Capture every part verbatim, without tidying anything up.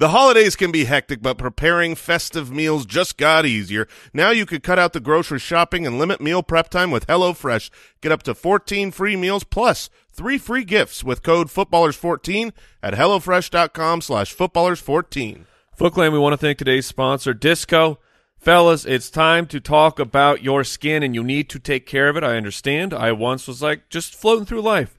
The holidays can be hectic, but preparing festive meals just got easier. Now you could cut out the grocery shopping and limit meal prep time with HelloFresh. Get up to fourteen free meals plus three free gifts with code footballers fourteen at HelloFresh dot com slash footballers fourteen. Footclan, we want to thank today's sponsor, Disco. Fellas, it's time to talk about your skin, and you need to take care of it. I understand. I once was like just floating through life.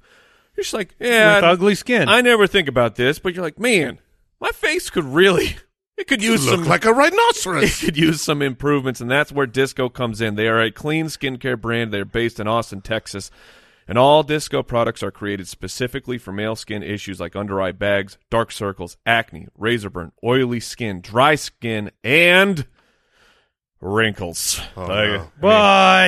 You're just like, yeah, with ugly skin. I never think about this, but you're like, man. My face could really, it could use some, look like a rhinoceros. It could use some improvements, and that's where Disco comes in. They are a clean skincare brand. They're based in Austin, Texas, and all Disco products are created specifically for male skin issues like under-eye bags, dark circles, acne, razor burn, oily skin, dry skin, and wrinkles. Oh, like, no. I mean,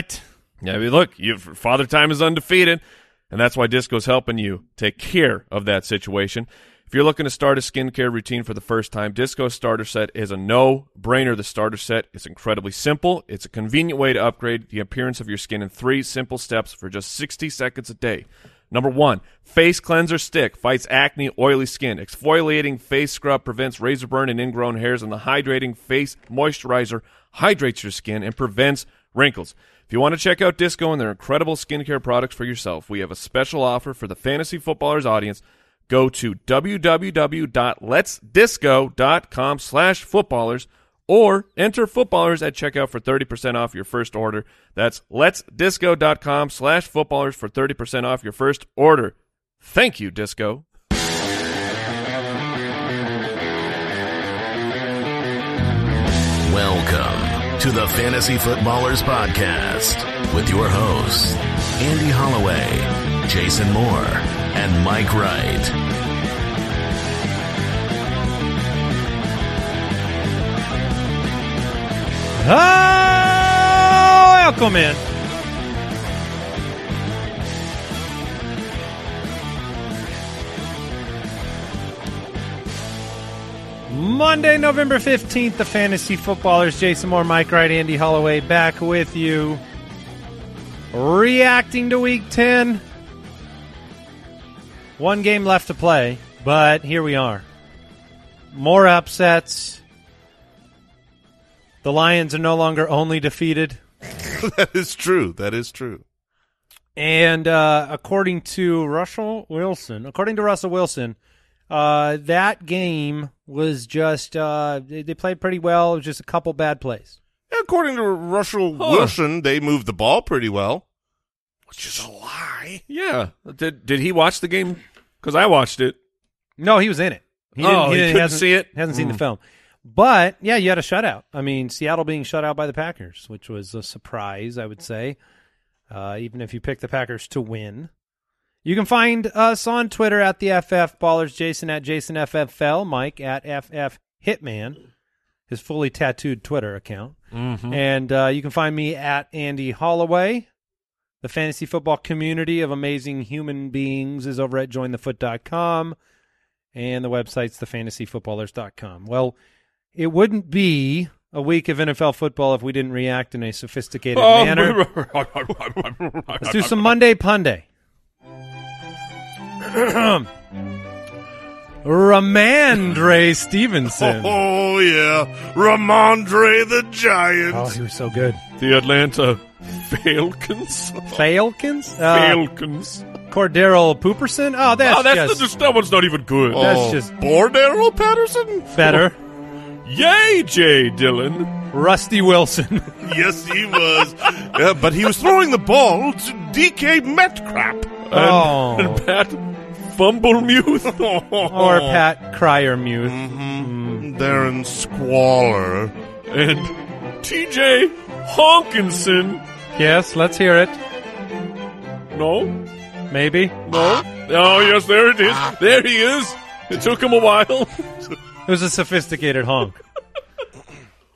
but yeah, I mean, look, you've, Father Time is undefeated, and that's why Disco's helping you take care of that situation. If you're looking to start a skincare routine for the first time, Disco Starter Set is a no-brainer. The Starter Set is incredibly simple. It's a convenient way to upgrade the appearance of your skin in three simple steps for just sixty seconds a day. Number one, face cleanser stick fights acne, oily skin. Exfoliating face scrub prevents razor burn and ingrown hairs, and the hydrating face moisturizer hydrates your skin and prevents wrinkles. If you want to check out Disco and their incredible skincare products for yourself, we have a special offer for the Fantasy Footballers audience. Go to w w w dot lets disco dot com slash footballers or enter footballers at checkout for thirty percent off your first order. That's lets disco dot com slash footballers for thirty percent off your first order. Thank you, Disco. Welcome to the Fantasy Footballers Podcast with your hosts, Andy Holloway, Jason Moore, and Mike Wright. Oh, welcome in. Monday, November fifteenth, the Fantasy Footballers, Jason Moore, Mike Wright, Andy Holloway back with you. Reacting to Week ten. One game left to play, but here we are. More upsets. The Lions are no longer only defeated. That is true. That is true. And uh, according to Russell Wilson, according to Russell Wilson, uh, that game was just uh, they, they played pretty well. It was just a couple bad plays. According to Russell huh. Wilson, they moved the ball pretty well, which is a lie. Yeah. Did did he watch the game? Because I watched it. No, he was in it. He oh, he, he couldn't see it? Hasn't mm. seen the film. But, yeah, you had a shutout. I mean, Seattle being shut out by the Packers, which was a surprise, I would say, uh, even if you pick the Packers to win. You can find us on Twitter at the F F Ballers, Jason at Jason F F L, Mike at F F Hitman, his fully tattooed Twitter account. Mm-hmm. And uh, you can find me at Andy Holloway. The fantasy football community of amazing human beings is over at join the foot dot com, and the website's the fantasy footballers dot com. Well, it wouldn't be a week of N F L football if we didn't react in a sophisticated oh. manner. Let's do some Monday Punday. Ramondre Stevenson. Oh, yeah. Ramondre the Giant. Oh, he was so good. The Atlanta Falcons. Falcons? Uh, Falcons. Cordero Pooperson? Oh, that's, oh, that's just... The, that one's not even good. That's oh, just... Cordero Patterson? Better. Yay, Jay Dillon. Rusty Wilson. Yes, he was. Yeah, but he was throwing the ball to D K Metcalf. Oh. And, and Pat... Fumble Muth or Pat Cryer Muth. Mm-hmm. Mm-hmm. Darren Squaller and T J Hawkinson. Yes, let's hear it. No, maybe no. Oh yes, there it is. There he is. It took him a while. It was a sophisticated honk.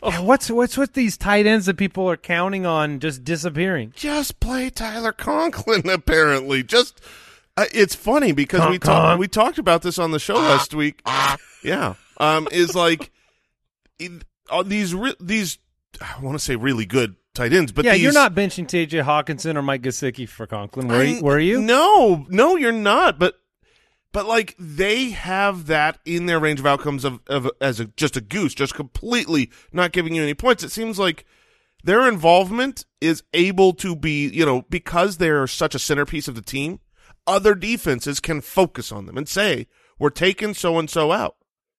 Yeah, what's what's with these tight ends that people are counting on just disappearing? Just play Tyler Conklin. Apparently, just. Uh, it's funny because conk, we talked we talked about this on the show last week. Yeah, um, is like it, uh, these re- these I want to say really good tight ends, but yeah, these, you're not benching T J Hawkinson or Mike Gesicki for Conklin, were, I, were you? No, no, you're not. But But, like, they have that in their range of outcomes of, of as a, just a goose, just completely not giving you any points. It seems like their involvement is able to be, you know, because they're such a centerpiece of the team, other defenses can focus on them and say, we're taking so-and-so out.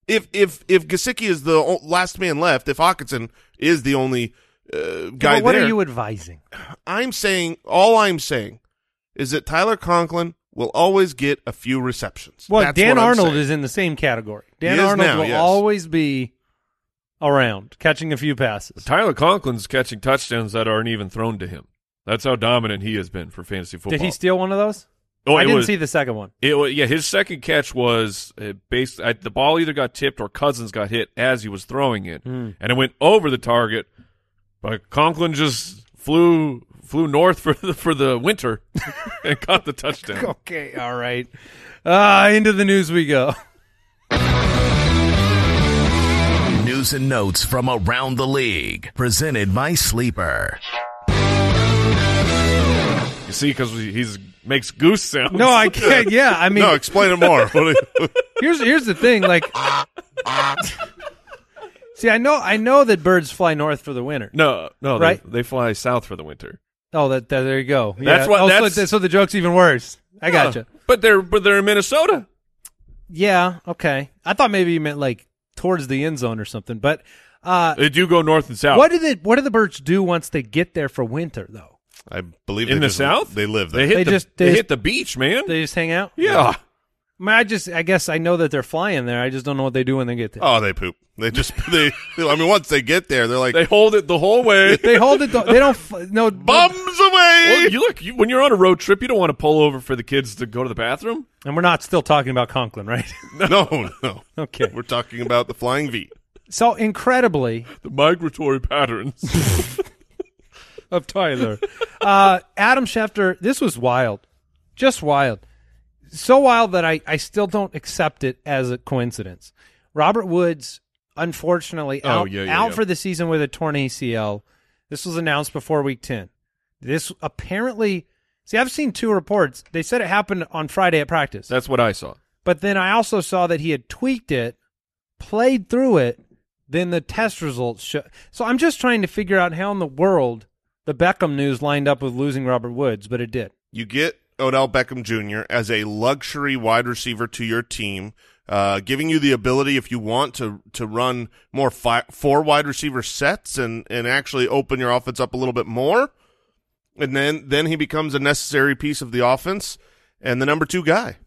If if if Gesicki is the last man left, if Hockenson is the only uh, guy yeah, what there. What are you advising? I'm saying, all I'm saying is that Tyler Conklin will always get a few receptions. Well, That's Dan Arnold saying. is in the same category. Dan Arnold now, will yes. always be around, catching a few passes. But Tyler Conklin's catching touchdowns that aren't even thrown to him. That's how dominant he has been for fantasy football. Did he steal one of those? Oh, I didn't was, see the second one. It was, yeah, his second catch was uh, based. I, the ball either got tipped or Cousins got hit as he was throwing it, mm. and it went over the target. But Conklin just flew flew north for the for the winter and caught the touchdown. Okay, all right. Uh, into the news we go. News and notes from around the league, presented by Sleeper. You see, because he's makes goose sounds. No, I can't. Yeah, I mean, no. Explain it more. here's here's the thing. Like, see, I know, I know that birds fly north for the winter. No, no, right? They, they fly south for the winter. Oh, that, that there you go. That's yeah. what. Oh, that's, so, so the joke's even worse. I got gotcha. you. But they're but they're in Minnesota. Yeah. Okay. I thought maybe you meant like towards the end zone or something. But uh, they do go north and south. What do the what do the birds do once they get there for winter though? I believe in the south they live. They hit they the, just they, they hit the beach, man. They just hang out. Yeah, yeah. I, mean, I just I guess I know that they're flying there. I just don't know what they do when they get there. Oh, they poop. They just they. I mean, once they get there, they're like they hold it the whole way. they hold it. The, they don't no bums away. Well, you look you, when you're on a road trip, you don't want to pull over for the kids to go to the bathroom. And we're not still talking about Conklin, right? no, no. Okay, we're talking about the flying V. So incredibly, the migratory patterns. Of Tyler. uh, Adam Schefter, this was wild. Just wild. So wild that I, I still don't accept it as a coincidence. Robert Woods, unfortunately, out, oh, yeah, yeah, out yeah. for the season with a torn A C L. This was announced before week ten. This apparently – see, I've seen two reports. They said it happened on Friday at practice. That's what I saw. But then I also saw that he had tweaked it, played through it, then the test results show. So I'm just trying to figure out how in the world – the Beckham news lined up with losing Robert Woods, but it did. You get Odell Beckham Junior as a luxury wide receiver to your team, uh, giving you the ability, if you want, to to run more fi- four wide receiver sets and, and actually open your offense up a little bit more. And then, then he becomes a necessary piece of the offense and the number two guy.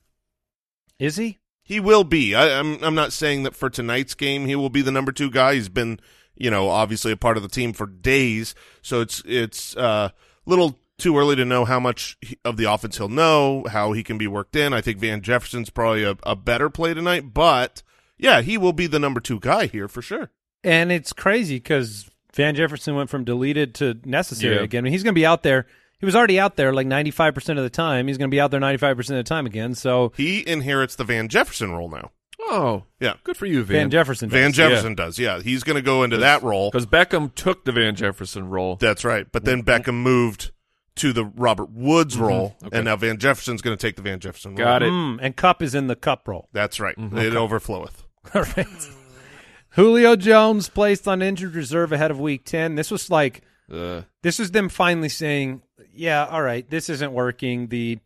Is he? He will be. I, I'm I'm not saying that for tonight's game he will be the number two guy. He's been... you know, obviously a part of the team for days, so it's it's uh, little too early to know how much he, of the offense he'll know, how he can be worked in. I think Van Jefferson's probably a, a better play tonight, but, yeah, he will be the number two guy here for sure. And it's crazy because Van Jefferson went from deleted to necessary yeah. again. I mean, he's going to be out there. He was already out there like ninety-five percent of the time. He's going to be out there ninety-five percent of the time again. So he inherits the Van Jefferson role now. Oh, yeah. Good for you, Van. Van Jefferson does. Van Jefferson yeah. does, yeah. He's going to go into that role. Because Beckham took the Van Jefferson role. That's right. But then Beckham moved to the Robert Woods role, mm-hmm. okay. and now Van Jefferson's going to take the Van Jefferson role. Got it. Mm, and Cup is in the Cup role. That's right. Mm-hmm. It okay. overfloweth. All right. Julio Jones placed on injured reserve ahead of Week ten. This was like uh. – this is them finally saying, yeah, all right, this isn't working. The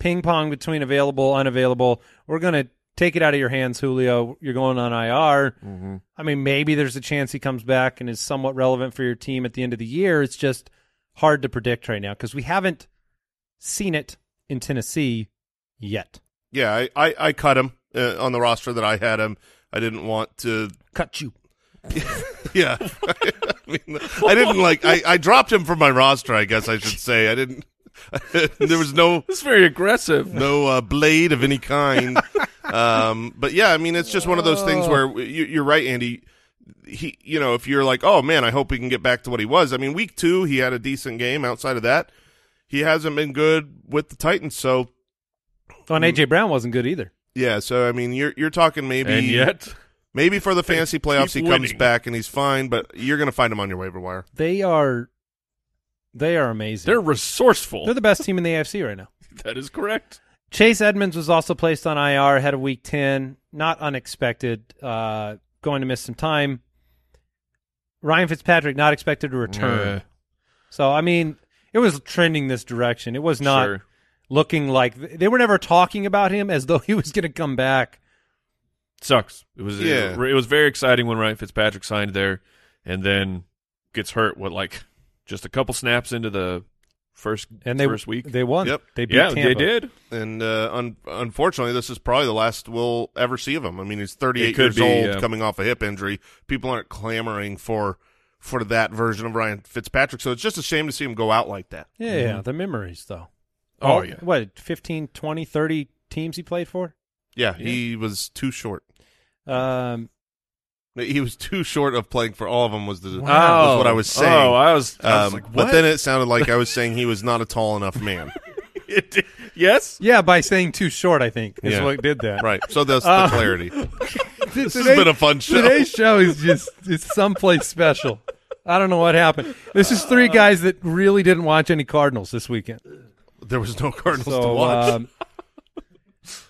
ping-pong between available, unavailable, we're going to – take it out of your hands, Julio. You're going on I R. Mm-hmm. I mean, maybe there's a chance he comes back and is somewhat relevant for your team at the end of the year. It's just hard to predict right now because we haven't seen it in Tennessee yet. Yeah, I, I, I cut him uh, on the roster that I had him. I didn't want to... Cut you. yeah. I, mean, I didn't like... I, I dropped him from my roster, I guess I should say. I didn't... there was no... It's very aggressive. No uh, blade of any kind. Um, but yeah, I mean, it's just one of those things where you, you're right, Andy. He, you know, if you're like, oh man, I hope he can get back to what he was. I mean, week two, he had a decent game. Outside of that, he hasn't been good with the Titans. So, oh, and A J Brown wasn't good either. Yeah. So, I mean, you're, you're talking maybe, and yet maybe for the fantasy playoffs, he winning. comes back and he's fine, but you're going to find him on your waiver wire. They are, they are amazing. They're resourceful. They're the best team in the A F C right now. That is correct. Chase Edmonds was also placed on I R ahead of week ten. Not unexpected. Uh, going to miss some time. Ryan Fitzpatrick not expected to return. Yeah. So, I mean, it was trending this direction. It was not sure. looking like – they were never talking about him as though he was going to come back. Sucks. It was yeah. it, it was very exciting when Ryan Fitzpatrick signed there and then gets hurt, what, like just a couple snaps into the first and they, first week? They won. Yep. They beat yeah, Tampa. They did. And uh, un- unfortunately, this is probably the last we'll ever see of him. I mean, he's thirty-eight years be, old yeah. coming off a hip injury. People aren't clamoring for – for that version of Ryan Fitzpatrick. So it's just a shame to see him go out like that. Yeah, mm-hmm. yeah. The memories, though. Oh, All, yeah. What, fifteen, twenty, thirty teams he played for? Yeah, yeah. he was too short. Um, He was too short of playing for all of them was, the, wow. was what I was saying. Oh, I was, I was um, like, what? But then it sounded like I was saying he was not a tall enough man. it, yes? Yeah, by saying too short, I think, is yeah. what did that. Right, so that's um, the clarity. this today, has been a fun show. Today's show is just it's someplace special. I don't know what happened. This is three guys that really didn't watch any Cardinals this weekend. There was no Cardinals so, to watch. Um,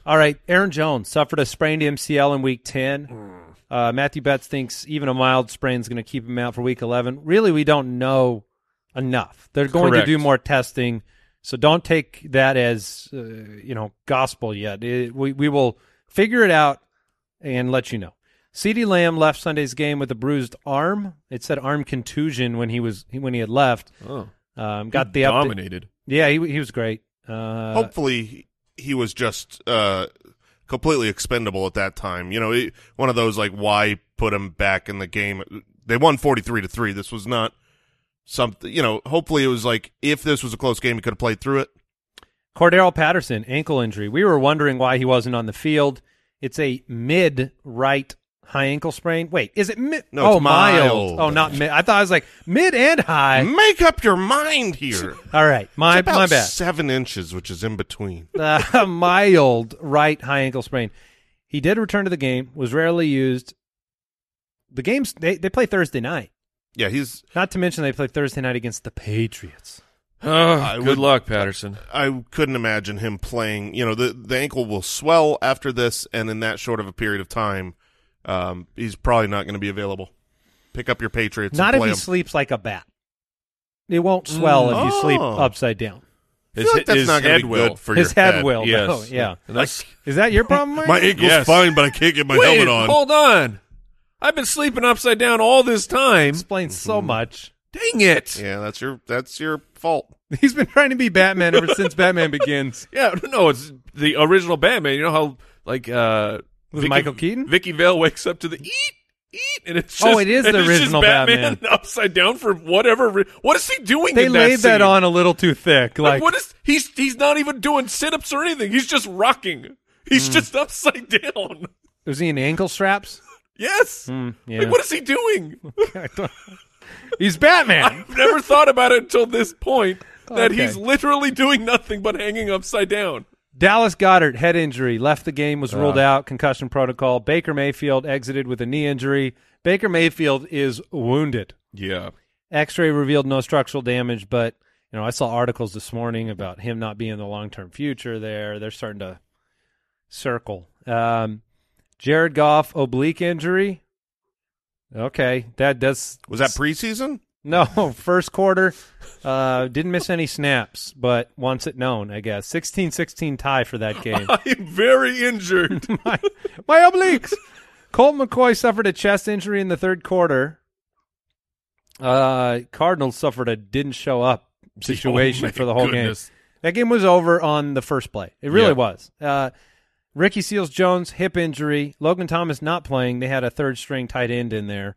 all right, Aaron Jones suffered a sprained M C L in Week ten. Uh, Matthew Betts thinks even a mild sprain is going to keep him out for Week eleven. Really, we don't know enough. They're going Correct. to do more testing, so don't take that as uh, you know gospel yet. It, we we will figure it out and let you know. CeeDee Lamb left Sunday's game with a bruised arm. It said arm contusion when he was when he had left. Oh, um, got he the dominated. Upda- yeah, he he was great. Uh, Hopefully, he was just uh, completely expendable at that time. You know, he, one of those like, why put him back in the game? They won forty-three to three. This was not something. You know, hopefully it was like if this was a close game, he could have played through it. Cordero Patterson ankle injury. We were wondering why he wasn't on the field. It's a mid right. High ankle sprain? Wait, is it mid? No, oh, it's mild. mild. Oh, not mid. I thought I was like mid and high. Make up your mind here. All right, my it's about my bad. Seven inches, which is in between. Uh, mild right high ankle sprain. He did return to the game. Was rarely used. The games they they play Thursday night. Yeah, he's not to mention they play Thursday night against the Patriots. Oh, good would, luck, Patterson. I couldn't imagine him playing. You know, the the ankle will swell after this, and in that short of a period of time. Um, he's probably not going to be available. Pick up your Patriots. Not and play if he him. sleeps like a bat. It won't swell mm. if you sleep upside down. I feel his, like that's his not going to be will. good for his your head. His head will, yes. though. Yeah. Like, is that your problem, Mike? My ankle's yes. fine, but I can't get my Wait, helmet on. Hold on. I've been sleeping upside down all this time. Explains mm-hmm. so much. Dang it. Yeah, that's your that's your fault. He's been trying to be Batman ever since Batman Begins. Yeah, no, it's the original Batman. You know how, like, uh... With Vicky, Michael Keaton? Vicky Vale wakes up to the eat, eat, and it's just, oh, it is the original Batman, Batman upside down for whatever. Re- what is he doing? They in laid that, that on a little too thick. Like, like what is he's he's not even doing sit ups or anything. He's just rocking. He's mm. just upside down. Is he in ankle straps? Yes. Mm, yeah. Like, what is he doing? I don't, he's Batman. I've never thought about it until this point that okay. he's literally doing nothing but hanging upside down. Dallas Goedert, head injury, left the game, was ruled uh, out, concussion protocol. Baker Mayfield exited with a knee injury. Baker Mayfield is wounded. Yeah. X-ray revealed no structural damage, but you know I saw articles this morning about him not being in the long-term future there. They're starting to circle. Um, Jared Goff, oblique injury. Okay. that does. Was that preseason? No, first quarter, uh, didn't miss any snaps, but wants it known, I guess. sixteen sixteen tie for that game. I'm very injured. my, my obliques. Colt McCoy suffered a chest injury in the third quarter. Uh, Cardinals suffered a didn't show up situation oh, for the whole goodness. game. That game was over on the first play. It really yeah. was. Uh, Ricky Seals-Jones, hip injury. Logan Thomas not playing. They had a third-string tight end in there.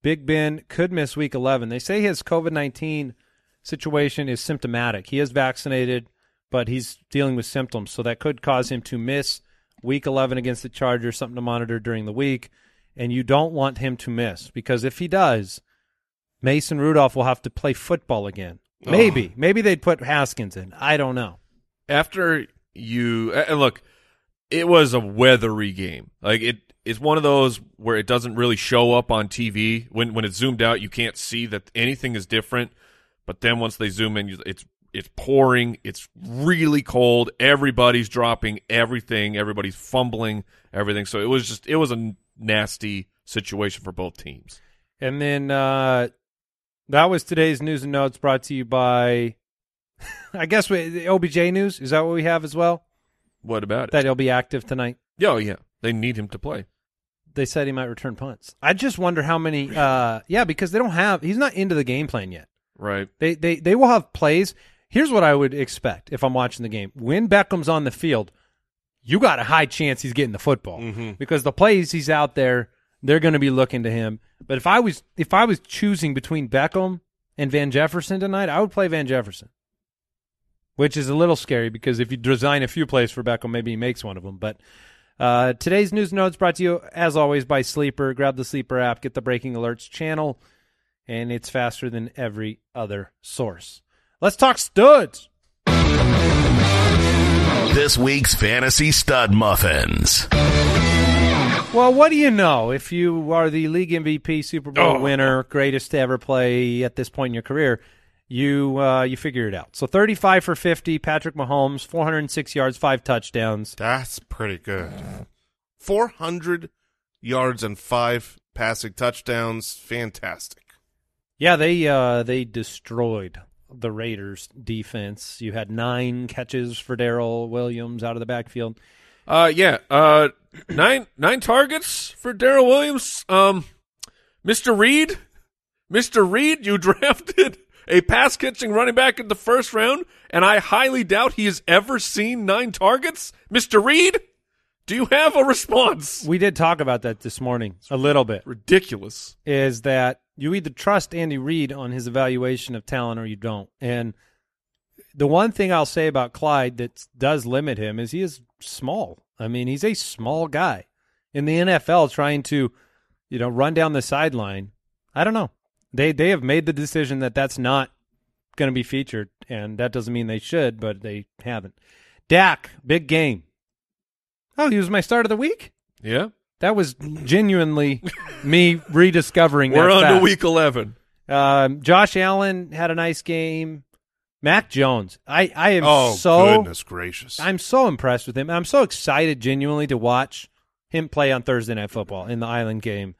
Big Ben could miss week eleven. They say his COVID nineteen situation is symptomatic. He is vaccinated, but he's dealing with symptoms, so that could cause him to miss week eleven against the Chargers, something to monitor during the week, and you don't want him to miss because if he does, Mason Rudolph will have to play football again. Maybe. Ugh. Maybe they'd put Haskins in. I don't know. After you – and look, it was a weathery game. Like it – It's one of those where it doesn't really show up on T V. When when it's zoomed out, you can't see that anything is different. But then once they zoom in, it's it's pouring, it's really cold, everybody's dropping everything, everybody's fumbling everything. So it was just, it was a nasty situation for both teams. And then uh, that was today's news and notes, brought to you by, I guess, we, the O B J news. Is that what we have as well? What about that it? That he'll be active tonight. Oh, yeah. They need him to play. They said he might return punts. I just wonder how many. Uh, yeah, because they don't have. He's not into the game plan yet. Right. They they they will have plays. Here's what I would expect if I'm watching the game. When Beckham's on the field, you got a high chance he's getting the football, mm-hmm. because the plays he's out there, they're going to be looking to him. But if I was if I was choosing between Beckham and Van Jefferson tonight, I would play Van Jefferson, which is a little scary because if you design a few plays for Beckham, maybe he makes one of them. But uh, today's news notes brought to you, as always, by Sleeper. Grab the Sleeper app, get the Breaking Alerts channel, and it's faster than every other source. Let's talk studs. This week's Fantasy Stud Muffins. Well, what do you know? If you are the league M V P, Super Bowl oh. winner, greatest to ever play at this point in your career, you uh, you figure it out. So thirty-five for fifty, Patrick Mahomes, four hundred six yards, five touchdowns. That's pretty good. four hundred yards and five passing touchdowns. Fantastic. Yeah, they uh, they destroyed the Raiders' defense. You had nine catches for Darrell Williams out of the backfield. Uh, yeah, uh, nine nine targets for Darrell Williams. Um, Mister Reed, Mister Reed, you drafted a pass-catching running back in the first round, and I highly doubt he has ever seen nine targets. Mister Reed, do you have a response? We did talk about that this morning a little bit. Ridiculous. Is that you either trust Andy Reid on his evaluation of talent or you don't. And the one thing I'll say about Clyde that does limit him is he is small. I mean, he's a small guy. In the N F L, trying to, you know, run down the sideline, I don't know. They they have made the decision that that's not going to be featured, and that doesn't mean they should, but they haven't. Dak, big game. Oh, he was my start of the week? Yeah. That was genuinely me rediscovering that fact. We're on to week eleven. Um, Josh Allen had a nice game. Mac Jones, I, I am oh, so – oh, goodness gracious. I'm so impressed with him. I'm so excited genuinely to watch him play on Thursday Night Football in the Island game.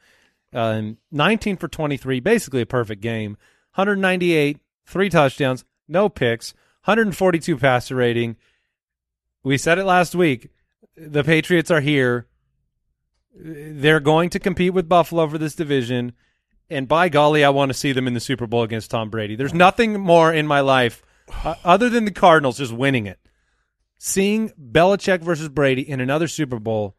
Um, nineteen for twenty-three, basically a perfect game. one hundred ninety-eight, three touchdowns, no picks, one hundred forty-two passer rating. We said it last week. The Patriots are here. They're going to compete with Buffalo for this division. And by golly, I want to see them in the Super Bowl against Tom Brady. There's nothing more in my life uh, other than the Cardinals just winning it. Seeing Belichick versus Brady in another Super Bowl,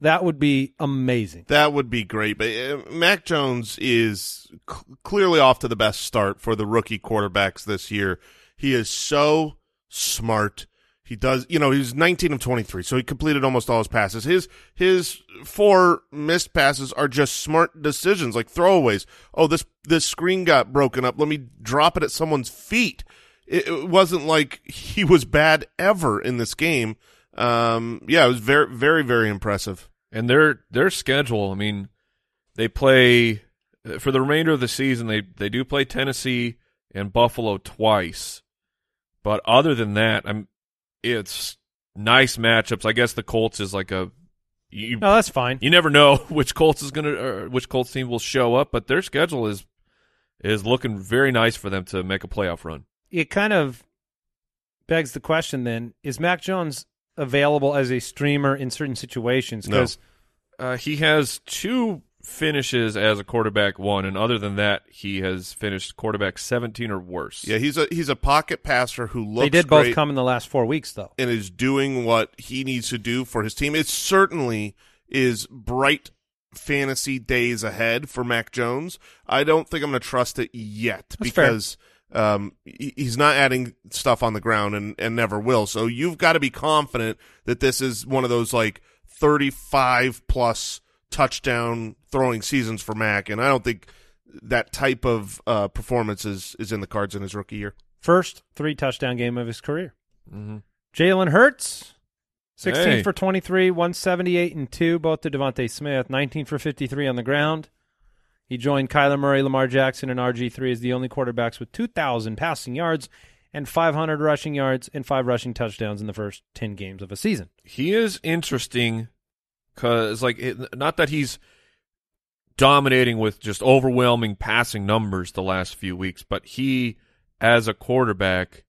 that would be amazing. That would be great. But uh, Mac Jones is c- clearly off to the best start for the rookie quarterbacks this year. He is so smart. He does, you know, he's nineteen of twenty-three, so he completed almost all his passes. His his four missed passes are just smart decisions, like throwaways. Oh, this this screen got broken up. Let me drop it at someone's feet. It, it wasn't like he was bad ever in this game. Um, yeah, it was very, very, very impressive. And their their schedule, I mean, they play for the remainder of the season. They they do play Tennessee and Buffalo twice, but other than that, I'm. It's nice matchups. I guess the Colts is like a. You, no, that's fine. You never know which Colts is gonna, which Colts team will show up, but their schedule is is looking very nice for them to make a playoff run. It kind of begs the question then: is Mac Jones available as a streamer in certain situations? Because no. uh, he has two finishes as a quarterback one, and other than that, he has finished quarterback seventeen or worse. Yeah, he's a he's a pocket passer who looks. They did both great come in the last four weeks, though, and is doing what he needs to do for his team. It certainly is bright fantasy days ahead for Mac Jones. I don't think I'm going to trust it yet. That's because um, he's not adding stuff on the ground and and never will. So you've got to be confident that this is one of those like thirty-five plus touchdown throwing seasons for Mac, and I don't think that type of uh, performance is, is in the cards in his rookie year. First three-touchdown game of his career. Mm-hmm. Jalen Hurts, sixteen hey. for twenty-three, one seventy-eight and two, both to Devontae Smith, nineteen for fifty-three on the ground. He joined Kyler Murray, Lamar Jackson, and R G three as the only quarterbacks with two thousand passing yards and five hundred rushing yards and five rushing touchdowns in the first ten games of a season. He is interesting because, like, it, not that he's dominating with just overwhelming passing numbers the last few weeks, but he, as a quarterback,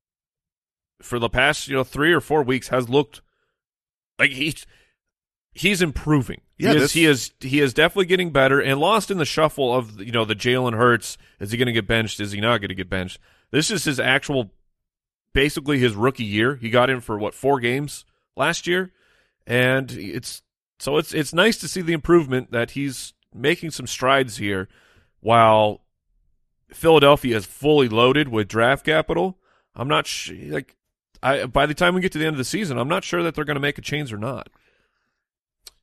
for the past, you know, three or four weeks has looked like he, he's improving. Yeah, he is, this... he is he is definitely getting better, and lost in the shuffle of, you know, the Jalen Hurts. Is he going to get benched? Is he not going to get benched? This is his actual, basically his rookie year. He got in for, what, four games last year? And it's so it's it's nice to see the improvement that he's making some strides here while Philadelphia is fully loaded with draft capital. I'm not sh- like I by the time we get to the end of the season, I'm not sure that they're going to make a change or not.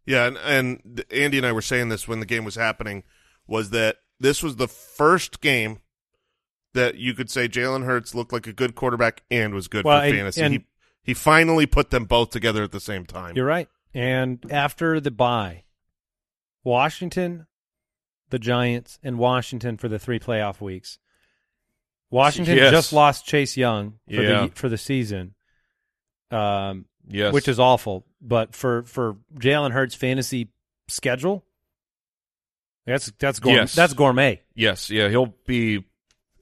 Yeah, and, and Andy and I were saying this when the game was happening, was that this was the first game that you could say Jalen Hurts looked like a good quarterback and was good well, for fantasy. And, and he, he finally put them both together at the same time. You're right. And after the bye, Washington, the Giants, and Washington for the three playoff weeks. Washington yes. just lost Chase Young for, yeah. the, for the season, um, yes. which is awful. But for, for Jalen Hurts' fantasy schedule, that's that's gourmet. Yes. That's gourmet. Yes, yeah, he'll be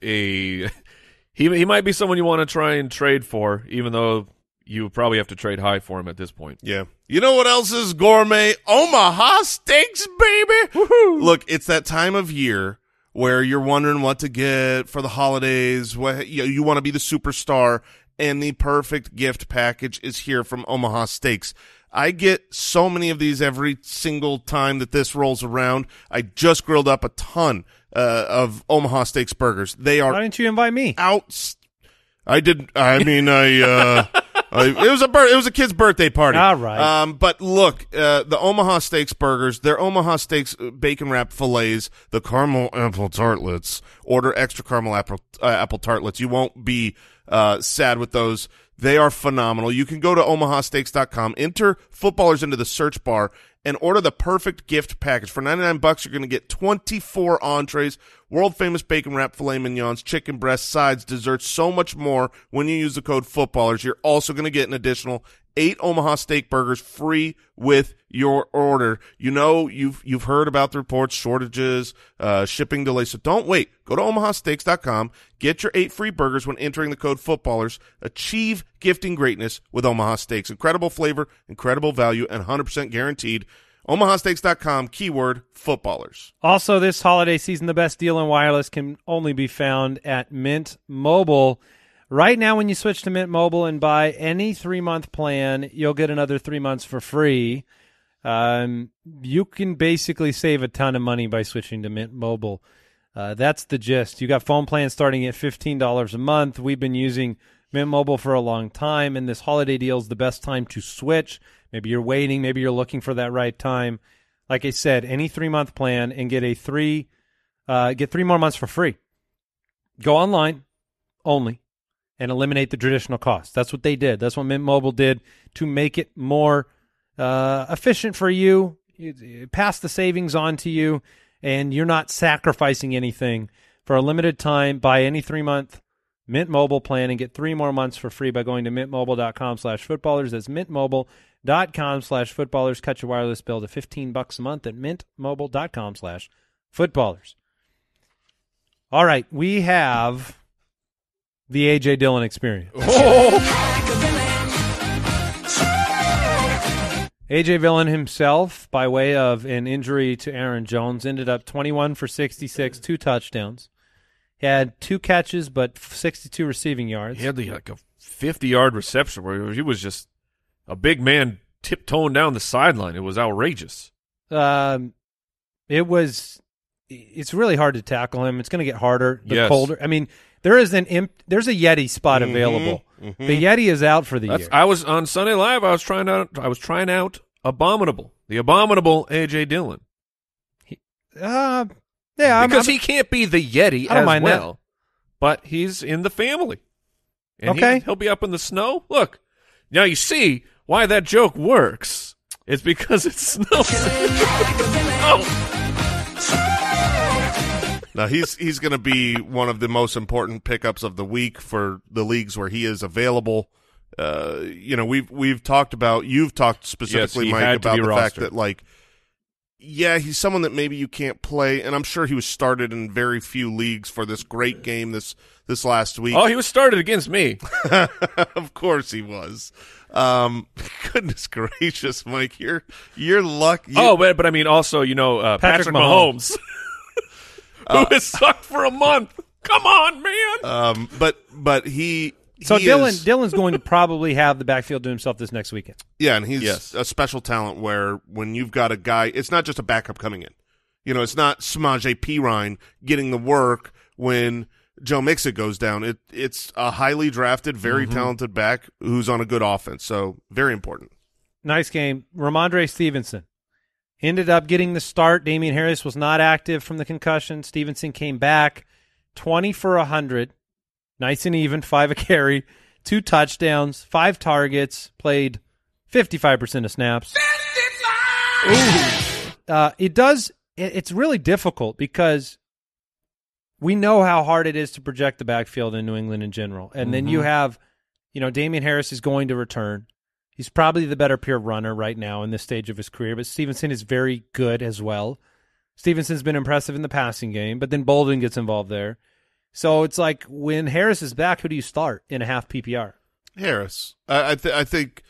a he he might be someone you want to try and trade for, even though you probably have to trade high for him at this point. Yeah, you know what else is gourmet? Omaha Steaks, baby. Woo-hoo. Look, it's that time of year where you're wondering what to get for the holidays. What you, you want to be the superstar. And the perfect gift package is here from Omaha Steaks. I get so many of these every single time that this rolls around. I just grilled up a ton uh, of Omaha Steaks burgers. They are. Why didn't you invite me? Out. I didn't. I mean, I. Uh, I it was a bir- it was a kid's birthday party. All right. Um, but look, uh, the Omaha Steaks burgers. They're Omaha Steaks bacon wrap fillets. The caramel apple tartlets. Order extra caramel apple uh, apple tartlets. You won't be. Uh, sad with those. They are phenomenal. You can go to omaha steaks dot com, enter footballers into the search bar, and order the perfect gift package. For ninety-nine bucks, you're going to get twenty-four entrees, world-famous bacon wrap filet mignons, chicken breasts, sides, desserts, so much more when you use the code footballers. You're also going to get an additional eight Omaha Steak burgers free with your order. You know, you've you've heard about the reports, shortages, uh, shipping delays. So don't wait. Go to omaha steaks dot com. Get your eight free burgers when entering the code footballers. Achieve gifting greatness with Omaha Steaks. Incredible flavor, incredible value, and one hundred percent guaranteed. omaha steaks dot com, keyword footballers. Also, this holiday season, the best deal in wireless can only be found at Mint Mobile. Right now, when you switch to Mint Mobile and buy any three-month plan, you'll get another three months for free. Um, you can basically save a ton of money by switching to Mint Mobile. Uh, that's the gist. You got phone plans starting at fifteen dollars a month. We've been using Mint Mobile for a long time, and this holiday deal is the best time to switch. Maybe you're waiting. Maybe you're looking for that right time. Like I said, any three-month plan and get a three, uh, get three more months for free. Go online only. And eliminate the traditional costs. That's what they did. That's what Mint Mobile did to make it more uh, efficient for you. You, you pass the savings on to you, and you're not sacrificing anything. For a limited time, buy any three-month Mint Mobile plan and get three more months for free by going to mint mobile dot com slash footballers. That's mint mobile dot com slash footballers. Cut your wireless bill to fifteen bucks a month at mint mobile dot com slash footballers. All right, we have... the A J Dillon experience. Oh. A J Dillon himself, by way of an injury to Aaron Jones, ended up twenty-one for sixty-six, two touchdowns. He had two catches, but sixty-two receiving yards. He had like a fifty-yard reception where he was just a big man tiptoeing down the sideline. It was outrageous. Um, it was. It's really hard to tackle him. It's going to get harder the yes. colder. I mean, there is an imp- there's a Yeti spot mm-hmm. available. Mm-hmm. The Yeti is out for the That's, year. I was on Sunday Live. I was trying out. I was trying out Abominable, the Abominable A J Dillon. He, uh, yeah, because I'm, I'm, he can't be the Yeti I don't as mind well, that. But he's in the family. And okay, he, he'll be up in the snow. Look, now you see why that joke works. It's because it snows. Oh. Now he's he's going to be one of the most important pickups of the week for the leagues where he is available. Uh, you know, we've we've talked about you've talked specifically, yes, Mike, about the rostered. fact that like, yeah, he's someone that maybe you can't play, and I'm sure he was started in very few leagues for this great game this this last week. Oh, he was started against me. Of course he was. Um, goodness gracious, Mike, you're you're lucky. You- oh, but but I mean also, you know, uh, Patrick, Patrick Mahomes, Mahomes. uh, who has sucked for a month. Come on, man. Um, but but he. So he Dylan, is, Dylan's going to probably have the backfield to himself this next weekend. Yeah, and he's yes. a special talent where when you've got a guy, it's not just a backup coming in. You know, it's not Samaje Perine getting the work when Joe Mixon goes down. It It's a highly drafted, very mm-hmm. talented back who's on a good offense, so very important. Nice game. Ramondre Stevenson ended up getting the start. Damian Harris was not active from the concussion. Stevenson came back twenty for one hundred. Nice and even, five a carry, two touchdowns, five targets, played fifty-five percent of snaps. fifty-five! Uh, it does, it, it's really difficult because we know how hard it is to project the backfield in New England in general. And mm-hmm. then you have, you know, Damian Harris is going to return. He's probably the better pure runner right now in this stage of his career, but Stevenson is very good as well. Stevenson's been impressive in the passing game, but then Bolden gets involved there. So it's like when Harris is back, who do you start in a half P P R? Harris. I, th- I think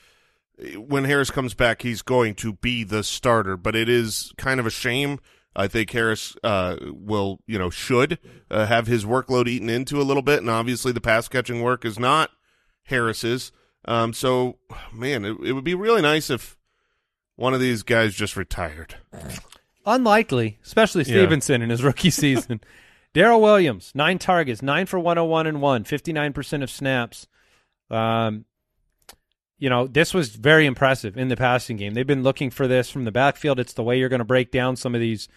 when Harris comes back, he's going to be the starter, but it is kind of a shame. I think Harris uh, will, you know, should uh, have his workload eaten into a little bit, and obviously the pass-catching work is not Harris's. Um, so, man, it, it would be really nice if one of these guys just retired. Unlikely, especially Stevenson yeah. in his rookie season. Darrell Williams, nine targets, nine for one oh one and one, fifty-nine percent of snaps. Um, you know, this was very impressive in the passing game. They've been looking for this from the backfield. It's the way you're going to break down some of these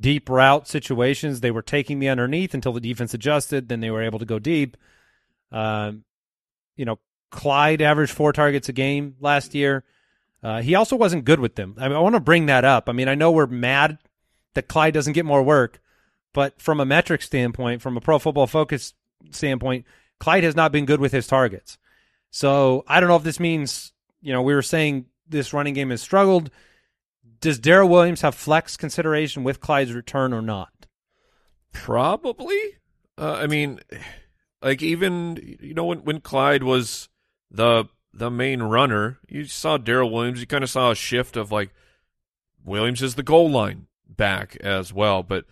deep route situations. They were taking the underneath until the defense adjusted. Then they were able to go deep. Um, you know, Clyde averaged four targets a game last year. Uh, he also wasn't good with them. I mean, I want to bring that up. I mean, I know we're mad that Clyde doesn't get more work. But from a metric standpoint, from a Pro Football Focus standpoint, Clyde has not been good with his targets. So I don't know if this means, you know, we were saying this running game has struggled. Does Darrell Williams have flex consideration with Clyde's return or not? Probably. Uh, I mean, like even, you know, when, when Clyde was the the main runner, you saw Darrell Williams, you kind of saw a shift of like Williams is the goal line back as well. But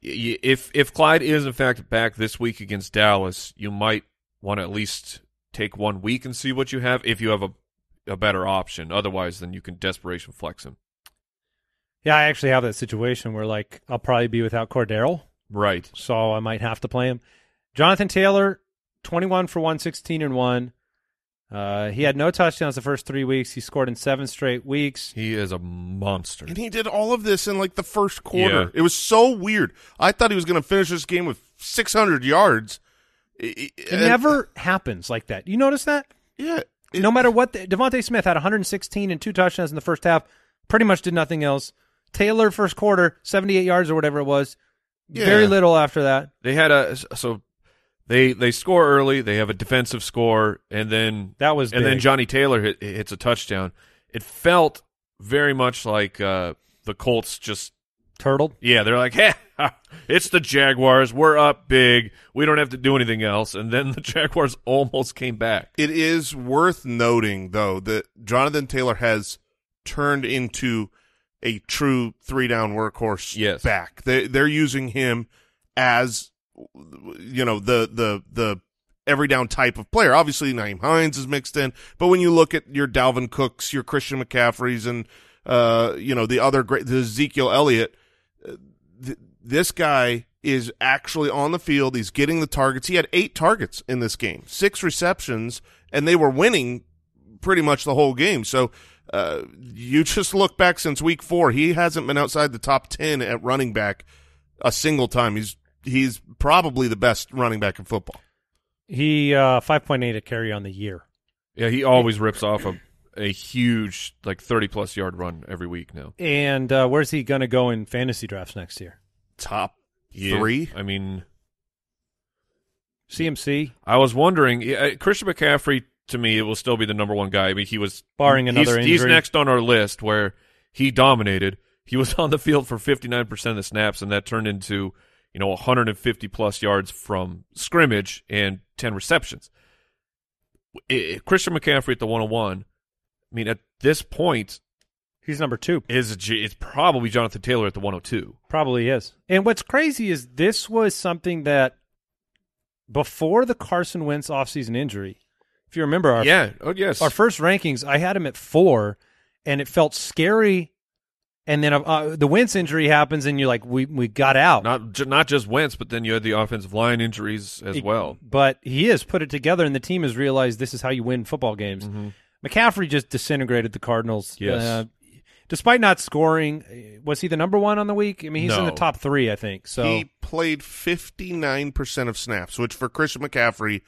If if Clyde is, in fact, back this week against Dallas, you might want to at least take one week and see what you have if you have a, a better option. Otherwise, then you can desperation flex him. Yeah, I actually have that situation where, like, I'll probably be without Cordero. Right. So I might have to play him. Jonathan Taylor, twenty-one for one sixteen and one. Uh, he had no touchdowns the first three weeks. He scored in seven straight weeks. He is a monster. And he did all of this in, like, the first quarter. Yeah. It was so weird. I thought he was going to finish this game with six hundred yards. It, it and, never happens like that. You notice that? Yeah. It, no matter what. The, Devontae Smith had one hundred sixteen and two touchdowns in the first half. Pretty much did nothing else. Taylor, first quarter, seventy-eight yards or whatever it was. Yeah. Very little after that. They had a – so – They they score early. They have a defensive score, and then that was and big. Then Johnny Taylor hit, hits a touchdown. It felt very much like uh, the Colts just turtled. Yeah, they're like, "Hey, it's the Jaguars. We're up big. We don't have to do anything else." And then the Jaguars almost came back. It is worth noting, though, that Jonathan Taylor has turned into a true three down workhorse. Yes. back. They they're using him as, you know, the the the every down type of player. Obviously, Nyheim Hines is mixed in, but when you look at your Dalvin Cooks, your Christian McCaffreys, and uh, you know the other great, the Ezekiel Elliott, th- this guy is actually on the field. He's getting the targets. He had eight targets in this game, six receptions, and they were winning pretty much the whole game. So uh, you just look back since week four, he hasn't been outside the top ten at running back a single time. He's He's probably the best running back in football. He uh, five point eight a carry on the year. Yeah, he always rips off a, a huge, like, thirty-plus yard run every week now. And uh, where's he going to go in fantasy drafts next year? Top Yeah, three? I mean... C M C? I was wondering. Uh, Christian McCaffrey, to me, it will still be the number one guy. I mean, he was... Barring another he's, injury. He's next on our list where he dominated. He was on the field for fifty-nine percent of the snaps, and that turned into, you know, one hundred fifty plus yards from scrimmage and ten receptions. It, Christian McCaffrey at the one oh one, I mean, at this point... He's number two. Is It's probably Jonathan Taylor at the one oh two. Probably is. And what's crazy is this was something that before the Carson Wentz offseason injury, if you remember our, yeah. oh, yes. our first rankings, I had him at four, and it felt scary. And then uh, the Wentz injury happens, and you're like, we we got out. Not, ju- not just Wentz, but then you had the offensive line injuries as it, well. But he has put it together, and the team has realized this is how you win football games. Mm-hmm. McCaffrey just disintegrated the Cardinals. Yes. Uh, Despite not scoring, was he the number one on the week? I mean, he's no. in the top three, I think. So he played fifty-nine percent of snaps, which for Christian McCaffrey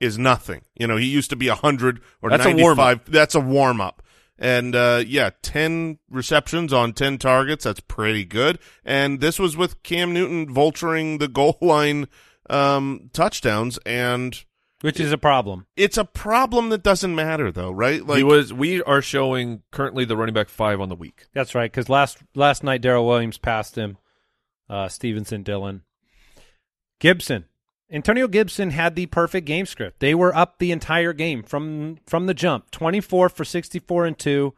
is nothing. You know, he used to be one hundred or that's ninety-five. A warm-up. That's a warm-up. And, uh, yeah, ten receptions on ten targets. That's pretty good. And this was with Cam Newton vulturing the goal line um, touchdowns and – Which is a problem. It's a problem that doesn't matter, though, right? Like he was, we are showing currently the running back five on the week. That's right, because last last night Darrell Williams passed him, uh, Stevenson, Dillon, Gibson. Antonio Gibson had the perfect game script. They were up the entire game from from the jump, twenty-four for sixty-four and two.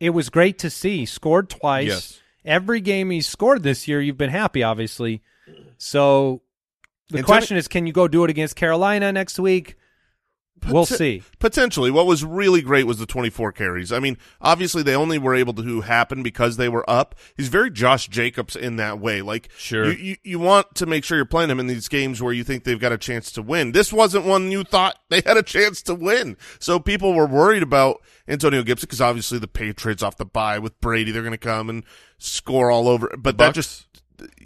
It was great to see. Scored twice. Yes. Every game he's scored this year, you've been happy, obviously. So. The Antonio- question is, can you go do it against Carolina next week? Pot- we'll see. Potentially. What was really great was the twenty-four carries. I mean, obviously they only were able to happen because they were up. He's very Josh Jacobs in that way. Like, sure. you, you, you want to make sure you're playing him in these games where you think they've got a chance to win. This wasn't one you thought they had a chance to win. So people were worried about Antonio Gibson because obviously the Patriots off the bye with Brady, they're going to come and score all over. But Bucks. that just...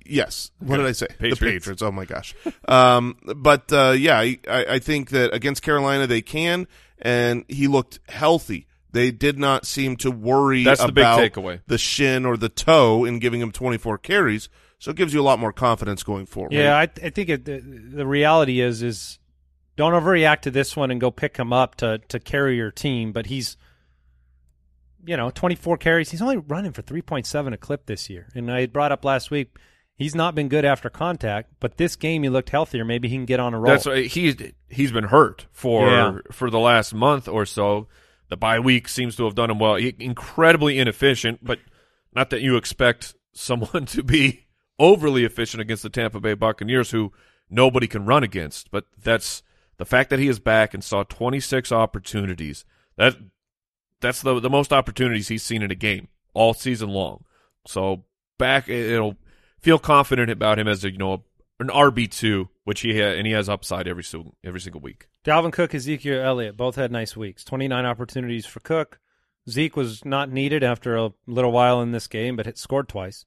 Yes. What did I say? Patriots. The Patriots. Oh, my gosh. um, but, uh, yeah, I, I think that against Carolina they can, and he looked healthy. They did not seem to worry That's the about big takeaway. the shin or the toe in giving him twenty-four carries, so it gives you a lot more confidence going forward. Yeah, I, I think it, the, the reality is is don't overreact to this one and go pick him up to, to carry your team, but he's – You know, twenty-four carries. He's only running for three point seven a clip this year. And I brought up last week, he's not been good after contact, but this game he looked healthier. Maybe he can get on a roll. That's right. He's, he's been hurt for yeah. for the last month or so. The bye week seems to have done him well. He, incredibly inefficient, but not that you expect someone to be overly efficient against the Tampa Bay Buccaneers, who nobody can run against. But that's the fact that he is back and saw twenty-six opportunities. That. That's the the most opportunities he's seen in a game all season long. So back, it'll feel confident about him as a, you know an R B two, which he ha- and he has upside every single every single week. Dalvin Cook, Ezekiel Elliott both had nice weeks. twenty-nine opportunities for Cook. Zeke was not needed after a little while in this game, but it scored twice.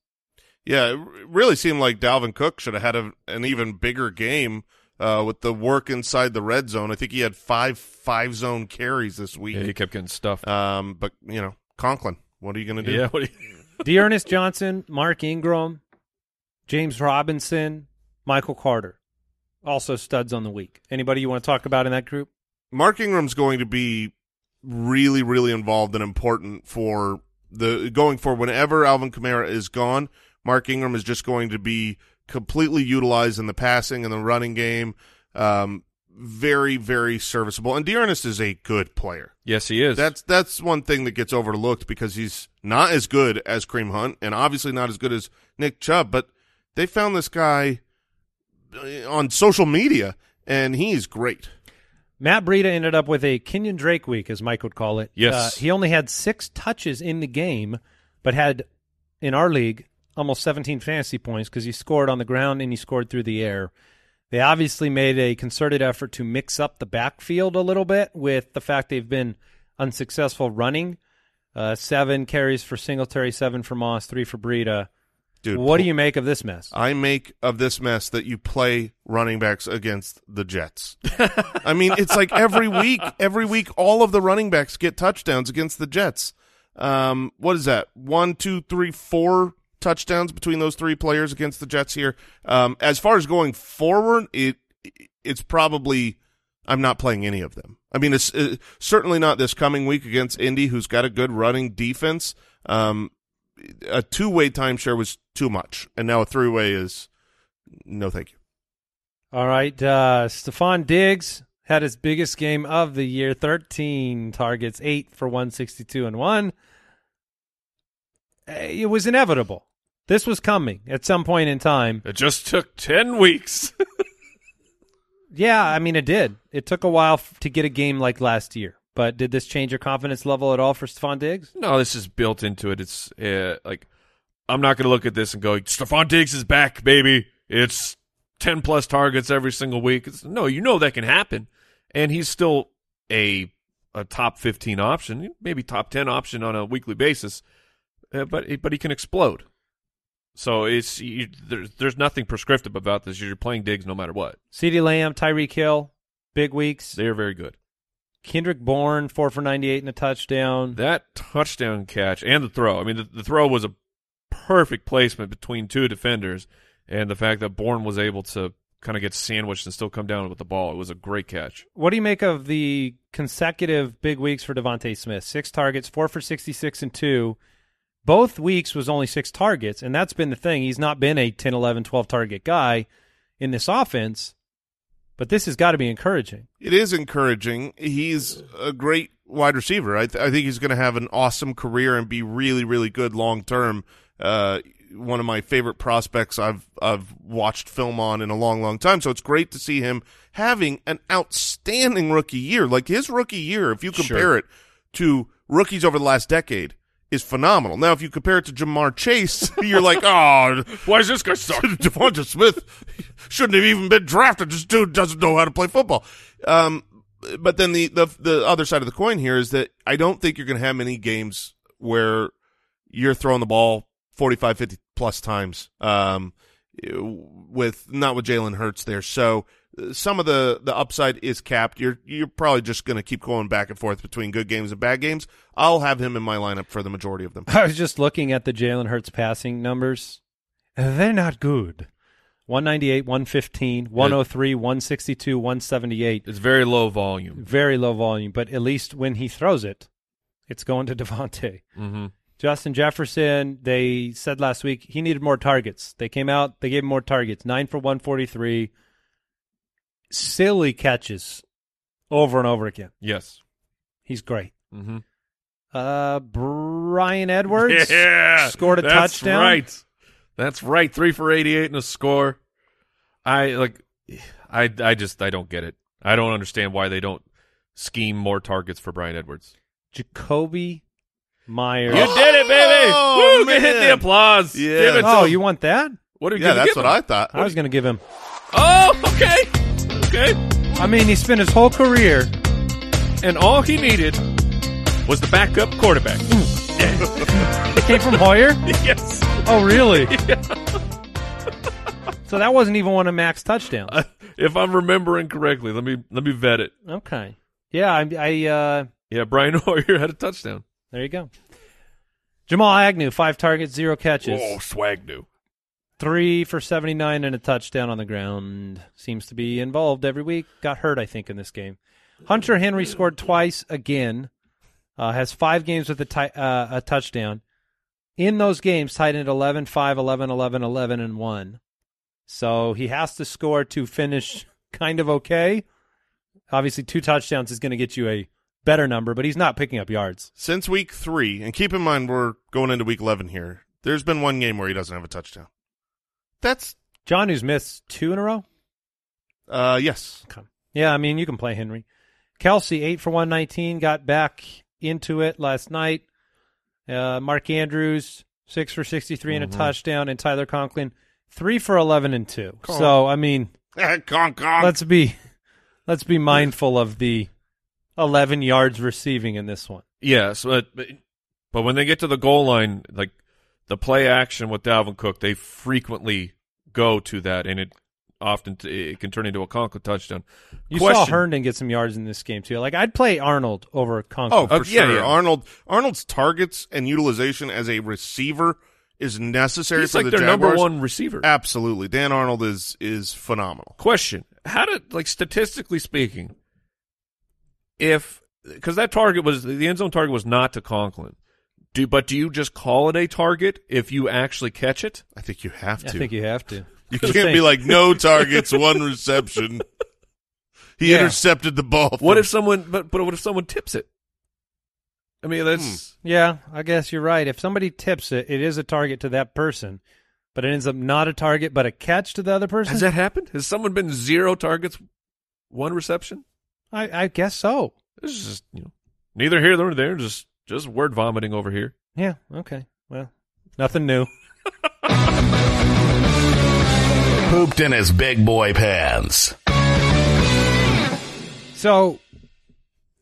Yeah, it really seemed like Dalvin Cook should have had a, an even bigger game. Uh, with the work inside the red zone, I think he had five five zone carries this week. Yeah, he kept getting stuffed. Um, but you know, Conklin, what are you going to do? Yeah, what are you- D'Ernest Johnson, Mark Ingram, James Robinson, Michael Carter, also studs on the week. Anybody you want to talk about in that group? Mark Ingram's going to be really, really involved and important for the going forward. Whenever Alvin Kamara is gone, Mark Ingram is just going to be completely utilized in the passing and the running game. Um, very, very serviceable. And D'Ernest is a good player. Yes, he is. That's that's one thing that gets overlooked because he's not as good as Kareem Hunt and obviously not as good as Nick Chubb, but they found this guy on social media, and he's great. Matt Breida ended up with a Kenyon Drake week, as Mike would call it. Yes. Uh, he only had six touches in the game, but had, in our league, almost seventeen fantasy points because he scored on the ground and he scored through the air. They obviously made a concerted effort to mix up the backfield a little bit with the fact they've been unsuccessful running. Uh, seven carries for Singletary, seven for Moss, three for Breida. Dude, what do you make of this mess? I make of this mess that you play running backs against the Jets. I mean, it's like every week, every week, all of the running backs get touchdowns against the Jets. Um, what is that? One, two, three, four touchdowns between those three players against the Jets here. Um, as far as going forward, it it's probably I'm not playing any of them. I mean, it's, it's certainly not this coming week against Indy, who's got a good running defense. Um, a two-way timeshare was too much, and now a three-way is no thank you. All right, uh, Stephon Diggs had his biggest game of the year, thirteen targets, eight for one sixty-two and one. It was inevitable. This was coming at some point in time. It just took ten weeks. Yeah, I mean, it did. It took a while f- to get a game like last year. But did this change your confidence level at all for Stephon Diggs? No, this is built into it. It's uh, like, I'm not going to look at this and go, Stephon Diggs is back, baby. It's ten plus targets every single week. It's, no, you know that can happen. And he's still a a top fifteen option, maybe top ten option on a weekly basis. Uh, but but he can explode. So it's you, there's there's nothing prescriptive about this. You're playing Diggs no matter what. CeeDee Lamb, Tyreek Hill, big weeks. They are very good. Kendrick Bourne, four for ninety-eight and a touchdown. That touchdown catch and the throw. I mean, the, the throw was a perfect placement between two defenders, and the fact that Bourne was able to kind of get sandwiched and still come down with the ball. It was a great catch. What do you make of the consecutive big weeks for Devontae Smith? Six targets, four for sixty-six and two. Both weeks was only six targets, and that's been the thing. He's not been a ten, eleven, twelve target guy in this offense, but this has got to be encouraging. It is encouraging. He's a great wide receiver. I, th- I think he's going to have an awesome career and be really, really good long-term. Uh, one of my favorite prospects I've I've watched film on in a long, long time, so it's great to see him having an outstanding rookie year. Like his rookie year, if you compare sure. it to rookies over the last decade, is phenomenal. Now, if you compare it to Jamar Chase, you're like, oh, why is this guy stuck? Devonta Smith shouldn't have even been drafted. This dude doesn't know how to play football. Um, but then the, the the other side of the coin here is that I don't think you're going to have many games where you're throwing the ball forty-five, fifty-plus times um, with not with Jalen Hurts there. So some of the, the upside is capped. You're you're probably just going to keep going back and forth between good games and bad games. I'll have him in my lineup for the majority of them. I was just looking at the Jalen Hurts passing numbers. They're not good. one ninety-eight, one fifteen, one oh three, one sixty-two, one seventy-eight. It's very low volume. Very low volume, but at least when he throws it, it's going to Devontae. Mm-hmm. Justin Jefferson, they said last week he needed more targets. They came out, they gave him more targets. nine for one forty-three. Silly catches over and over again. Yes. He's great. Mm-hmm. Uh, Brian Edwards yeah, scored a that's touchdown. That's right. That's right. Three for eighty-eight and a score. I like. I I just I don't get it. I don't understand why they don't scheme more targets for Brian Edwards. Jacoby Myers. You did it, baby! Oh, woo, hit the applause. Yeah. Give it oh, to you want that? What are you yeah, that's what him? I thought. I was going to give him. Oh, okay. Okay. I mean, he spent his whole career, and all he needed was the backup quarterback. Yeah. It came from Hoyer? Yes. Oh, really? Yeah. So that wasn't even one of Mac's touchdowns. Uh, if I'm remembering correctly, let me let me vet it. Okay. Yeah, I. I uh, yeah, Brian Hoyer had a touchdown. There you go. Jamal Agnew, five targets, zero catches. Oh, Swagnew. Three for seventy-nine and a touchdown on the ground. Seems to be involved every week. Got hurt, I think, in this game. Hunter Henry scored twice again. Uh, has five games with a, t- uh, a touchdown. In those games, tied at eleven, five, eleven, eleven, eleven, and one. So he has to score to finish kind of okay. Obviously, two touchdowns is going to get you a better number, but he's not picking up yards. Since week three, and keep in mind we're going into week eleven here, there's been one game where he doesn't have a touchdown. That's John, who's missed two in a row? Uh, yes. Okay. Yeah, I mean, you can play Henry. Kelsey, eight for one nineteen, got back into it last night. Uh, Mark Andrews, six for sixty-three mm-hmm. and a touchdown. And Tyler Conklin, three for eleven and two. Con. So, I mean, con, con. let's be let's be mindful of the eleven yards receiving in this one. Yes, but, but when they get to the goal line, like, the play action with Dalvin Cook, they frequently go to that, and it often t- it can turn into a Conklin touchdown. You Question. saw Herndon get some yards in this game too. Like I'd play Arnold over Conklin. Oh, for uh, sure. Yeah, yeah. Arnold, Arnold's targets and utilization as a receiver is necessary He's for like the their Jaguars. Number one receiver. Absolutely. Dan Arnold is is phenomenal. Question: how did, like, statistically speaking, if because that target was the end zone target was not to Conklin. Do but do you just call it a target if you actually catch it? I think you have to. I think you have to. You can't be like, no targets, one reception. He yeah. intercepted the ball. What if someone? But but what if someone tips it? I mean, that's hmm. yeah. I guess you're right. If somebody tips it, it is a target to that person, but it ends up not a target, but a catch to the other person. Has that happened? Has someone been zero targets, one reception? I, I guess so. This is just, you know, neither here nor there. Just just word vomiting over here. Yeah. Okay. Well, nothing new. Pooped in his big boy pants. So,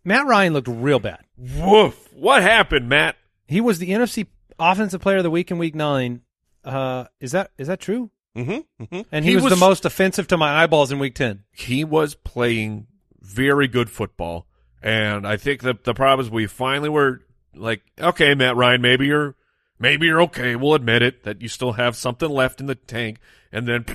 Matt Ryan looked real bad. Woof. What happened, Matt? He was the N F C Offensive Player of the Week in Week nine. Uh, is that is that true? Mm-hmm. mm-hmm. And he, he was, was the most offensive to my eyeballs in Week ten. He was playing very good football. And I think that the problem is we finally were like, okay, Matt Ryan, maybe you're Maybe you're okay. We'll admit it, that you still have something left in the tank, and then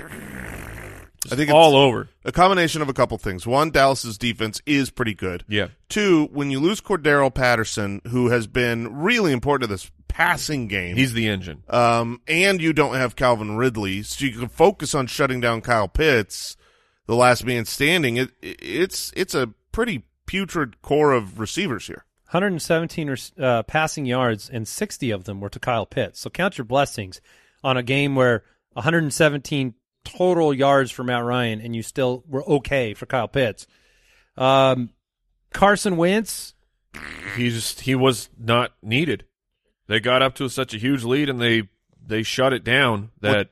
I think all it's over. A combination of a couple things. One, Dallas's defense is pretty good. Yeah. Two, when you lose Cordero Patterson, who has been really important to this passing game. He's the engine. Um, and you don't have Calvin Ridley, so you can focus on shutting down Kyle Pitts, the last man standing. It, it, it's it's a pretty putrid core of receivers here. one hundred seventeen uh, passing yards, and sixty of them were to Kyle Pitts. So count your blessings on a game where one hundred seventeen total yards for Matt Ryan, and you still were okay for Kyle Pitts. Um, Carson Wentz, he just he was not needed. They got up to such a huge lead, and they they shut it down. That what,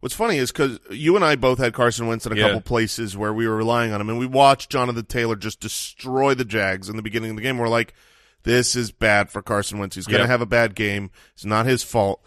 what's funny is because you and I both had Carson Wentz in a yeah. couple places where we were relying on him, and we watched Jonathan Taylor just destroy the Jags in the beginning of the game. We're like, this is bad for Carson Wentz. He's going to yep. have a bad game. It's not his fault.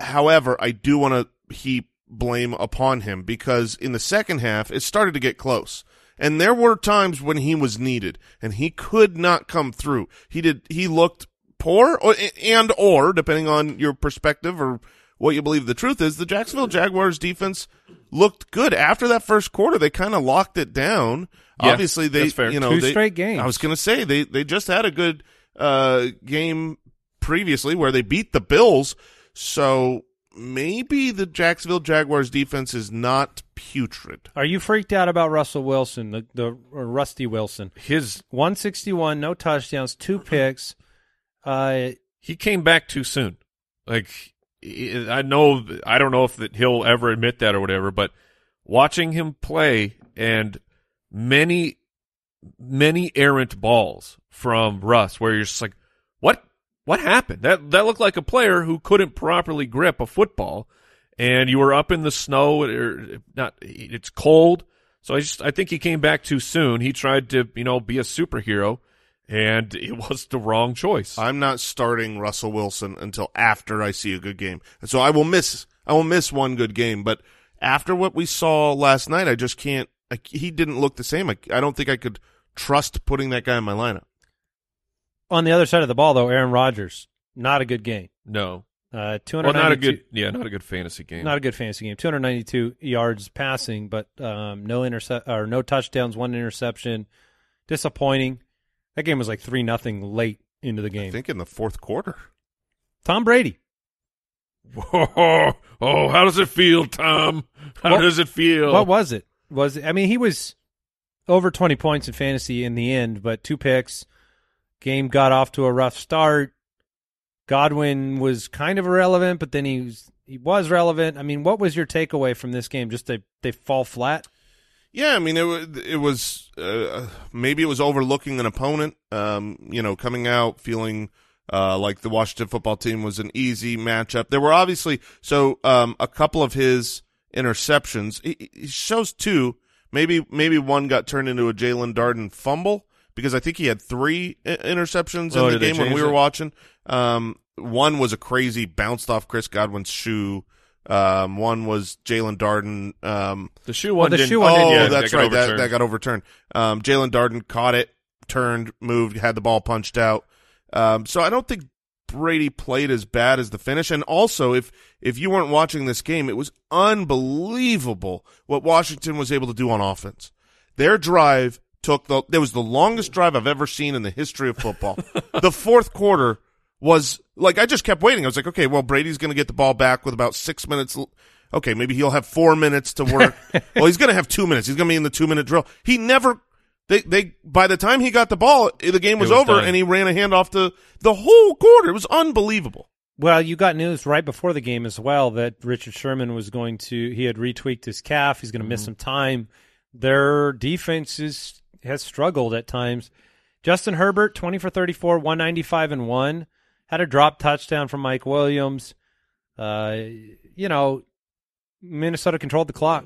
However, I do want to heap blame upon him because in the second half, it started to get close. And there were times when he was needed, and he could not come through. He did. He looked poor, or, and or, depending on your perspective or what you believe the truth is, the Jacksonville Jaguars defense looked good. After that first quarter, they kind of locked it down. Yeah, obviously, they, that's fair. you know, two they, straight games. I was going to say they they just had a good uh, game previously where they beat the Bills. So maybe the Jacksonville Jaguars defense is not putrid. Are you freaked out about Russell Wilson, the the or Rusty Wilson? His one sixty-one, no touchdowns, two picks. Uh, he came back too soon. Like, I know, I don't know if that he'll ever admit that or whatever, but watching him play and many, many errant balls from Russ where you're just like, what, what happened? That, that looked like a player who couldn't properly grip a football, and you were up in the snow, or not, it's cold. So I just, I think he came back too soon. He tried to, you know, be a superhero. And it was the wrong choice. I'm not starting Russell Wilson until after I see a good game. And so I will miss I will miss one good game, but after what we saw last night, I just can't I, he didn't look the same. I, I don't think I could trust putting that guy in my lineup. On the other side of the ball though, Aaron Rodgers, not a good game. No. Uh two hundred ninety-two, well, not a good yeah, not a good fantasy game. Not a good fantasy game. two hundred ninety-two yards passing, but um no intercept or no touchdowns, one interception. Disappointing. That game was like three nothing late into the game. I think in the fourth quarter. Tom Brady. Whoa. Oh, how does it feel, Tom? How what, does it feel? What was it? Was it, I mean, he was over twenty points in fantasy in the end, but two picks. Game got off to a rough start. Godwin was kind of irrelevant, but then he was, he was relevant. I mean, what was your takeaway from this game? Just they they fall flat? Yeah, I mean, it, it was uh, maybe it was overlooking an opponent, um, you know, coming out feeling uh, like the Washington football team was an easy matchup. There were obviously, so um, a couple of his interceptions, he, he shows two, maybe maybe one got turned into a Jalen Darden fumble because I think he had three interceptions oh, in the game when we were it? watching. Um, one was a crazy bounced off Chris Godwin's shoe. Um, one was Jalen Darden. Um, the shoe one. Well, the shoe one. Oh, yeah, that's that right. That, that got overturned. Um, Jalen Darden caught it, turned, moved, had the ball punched out. Um, so I don't think Brady played as bad as the finish. And also, if if you weren't watching this game, it was unbelievable what Washington was able to do on offense. Their drive took the – there was the longest drive I've ever seen in the history of football. The fourth quarter was – like, I just kept waiting. I was like, okay, well, Brady's going to get the ball back with about six minutes – okay, maybe he'll have four minutes to work. Well, he's going to have two minutes. He's going to be in the two-minute drill. He never they, – they, by the time he got the ball, the game was, was over, done. And he ran a handoff to the whole quarter. It was unbelievable. Well, you got news right before the game as well that Richard Sherman was going to – he had retweaked his calf. He's going to mm-hmm. miss some time. Their defense is, has struggled at times. Justin Herbert, twenty for thirty-four, one ninety-five and one. Had a drop touchdown from Mike Williams. Uh, you know – Minnesota controlled the clock,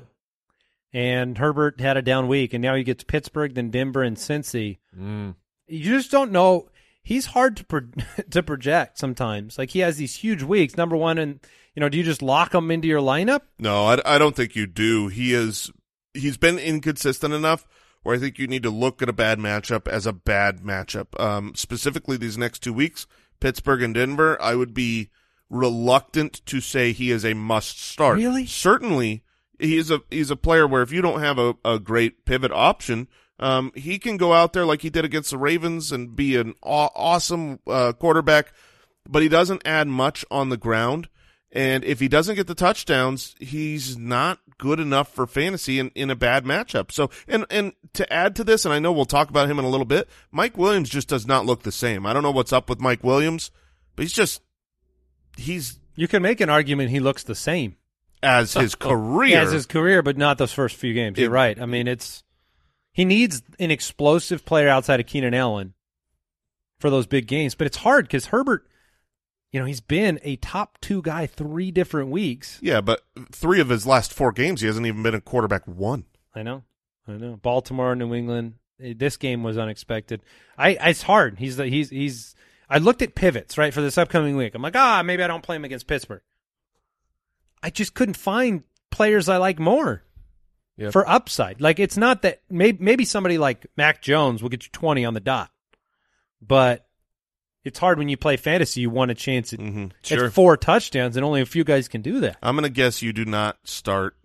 and Herbert had a down week, and now you get to Pittsburgh, then Denver, and Cincy. Mm. You just don't know. He's hard to pro- to project sometimes. Like, he has these huge weeks, number one, and, you know, do you just lock him into your lineup? No, I, I don't think you do. He is, he's been inconsistent enough where I think you need to look at a bad matchup as a bad matchup. Um, specifically, these next two weeks, Pittsburgh and Denver, I would be reluctant to say he is a must start. Really? Certainly, he is a he's a player where if you don't have a, a great pivot option, um, he can go out there like he did against the Ravens and be an aw- awesome uh, quarterback, but he doesn't add much on the ground. And if he doesn't get the touchdowns, he's not good enough for fantasy in, in a bad matchup. So, and, and to add to this, and I know we'll talk about him in a little bit, Mike Williams just does not look the same. I don't know what's up with Mike Williams, but he's just He's. You can make an argument he looks the same as his career, as his career, but not those first few games. It, You're right. I mean, it's he needs an explosive player outside of Keenan Allen for those big games, but it's hard because Herbert, you know, he's been a top two guy three different weeks. Yeah, but three of his last four games, he hasn't even been a quarterback one. I know, I know. Baltimore, New England. This game was unexpected. I. It's hard. He's the. He's. He's. I looked at pivots, right, for this upcoming week. I'm like, ah, maybe I don't play him against Pittsburgh. I just couldn't find players I like more yep. for upside. Like, it's not that maybe, maybe somebody like Mac Jones will get you twenty on the dot, but it's hard when you play fantasy. You want a chance at, mm-hmm. sure. at four touchdowns, and only a few guys can do that. I'm going to guess you do not start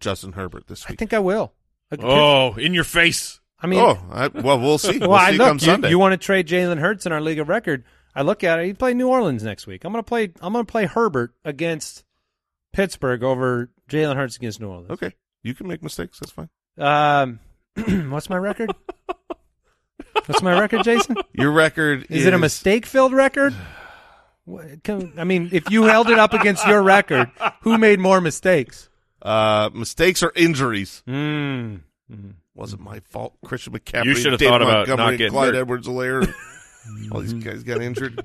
Justin Herbert this week. I think I will. Like, oh, in your face. I mean, oh, I, well, we'll see. We'll, well see look, come Sunday. You, you want to trade Jalen Hurts in our league of record? I look at it. He play New Orleans next week. I'm gonna play. I'm gonna play Herbert against Pittsburgh over Jalen Hurts against New Orleans. Okay, you can make mistakes. That's fine. Um, what's my record? What's my record, Jason? Your record is, is... it a mistake-filled record? What, can, I mean, if you held it up against your record, who made more mistakes? Uh, mistakes or injuries? Hmm. Mm-hmm. Wasn't my fault. Christian McCaffrey, you should have thought about Montgomery, not getting Clyde Edwards-Helaire. All these guys got injured.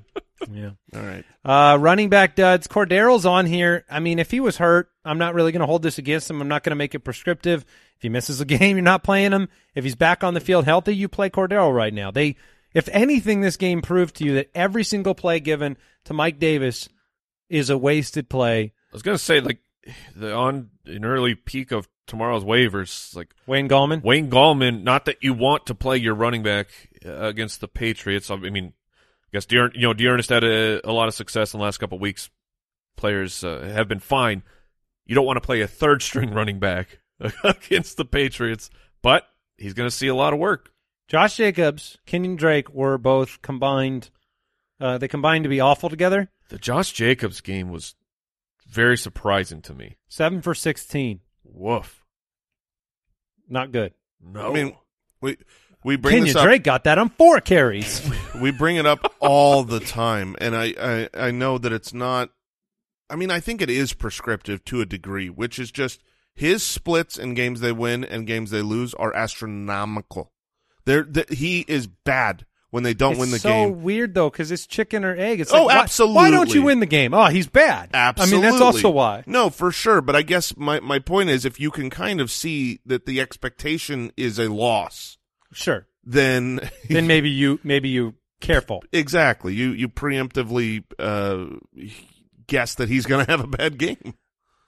Yeah. All right. Uh, running back duds. Cordarrel's on here. I mean, if he was hurt, I'm not really going to hold this against him. I'm not going to make it prescriptive. If he misses a game, you're not playing him. If he's back on the field healthy, you play Cordarrelle right now. They, if anything, this game proved to you that every single play given to Mike Davis is a wasted play. I was going to say, like, the on an early peak of tomorrow's waivers, like Wayne Gallman. Wayne Gallman, not that you want to play your running back uh, against the Patriots. I mean, I guess De'Ernest, you know, De'Ernest had a, a lot of success in the last couple of weeks. Players uh, have been fine. You don't want to play a third string running back against the Patriots, but he's going to see a lot of work. Josh Jacobs, Kenyon Drake were both combined. Uh, they combined to be awful together. The Josh Jacobs game was very surprising to me. seven for sixteen. Woof. Not good. No. I mean, we we bring Kenyon this up. Drake got that on four carries. We bring it up all the time, and I, I, I know that it's not – I mean, I think it is prescriptive to a degree, which is just his splits in games they win and games they lose are astronomical. They're, they're, he is bad when they don't it's win the so game. It's so weird, though, because it's chicken or egg. It's oh, like, absolutely. Why, why don't you win the game? Oh, he's bad. Absolutely. I mean, that's also why. No, for sure. But I guess my, my point is if you can kind of see that the expectation is a loss. Sure. Then then maybe you maybe you careful. Exactly. You you preemptively uh, guess that he's going to have a bad game.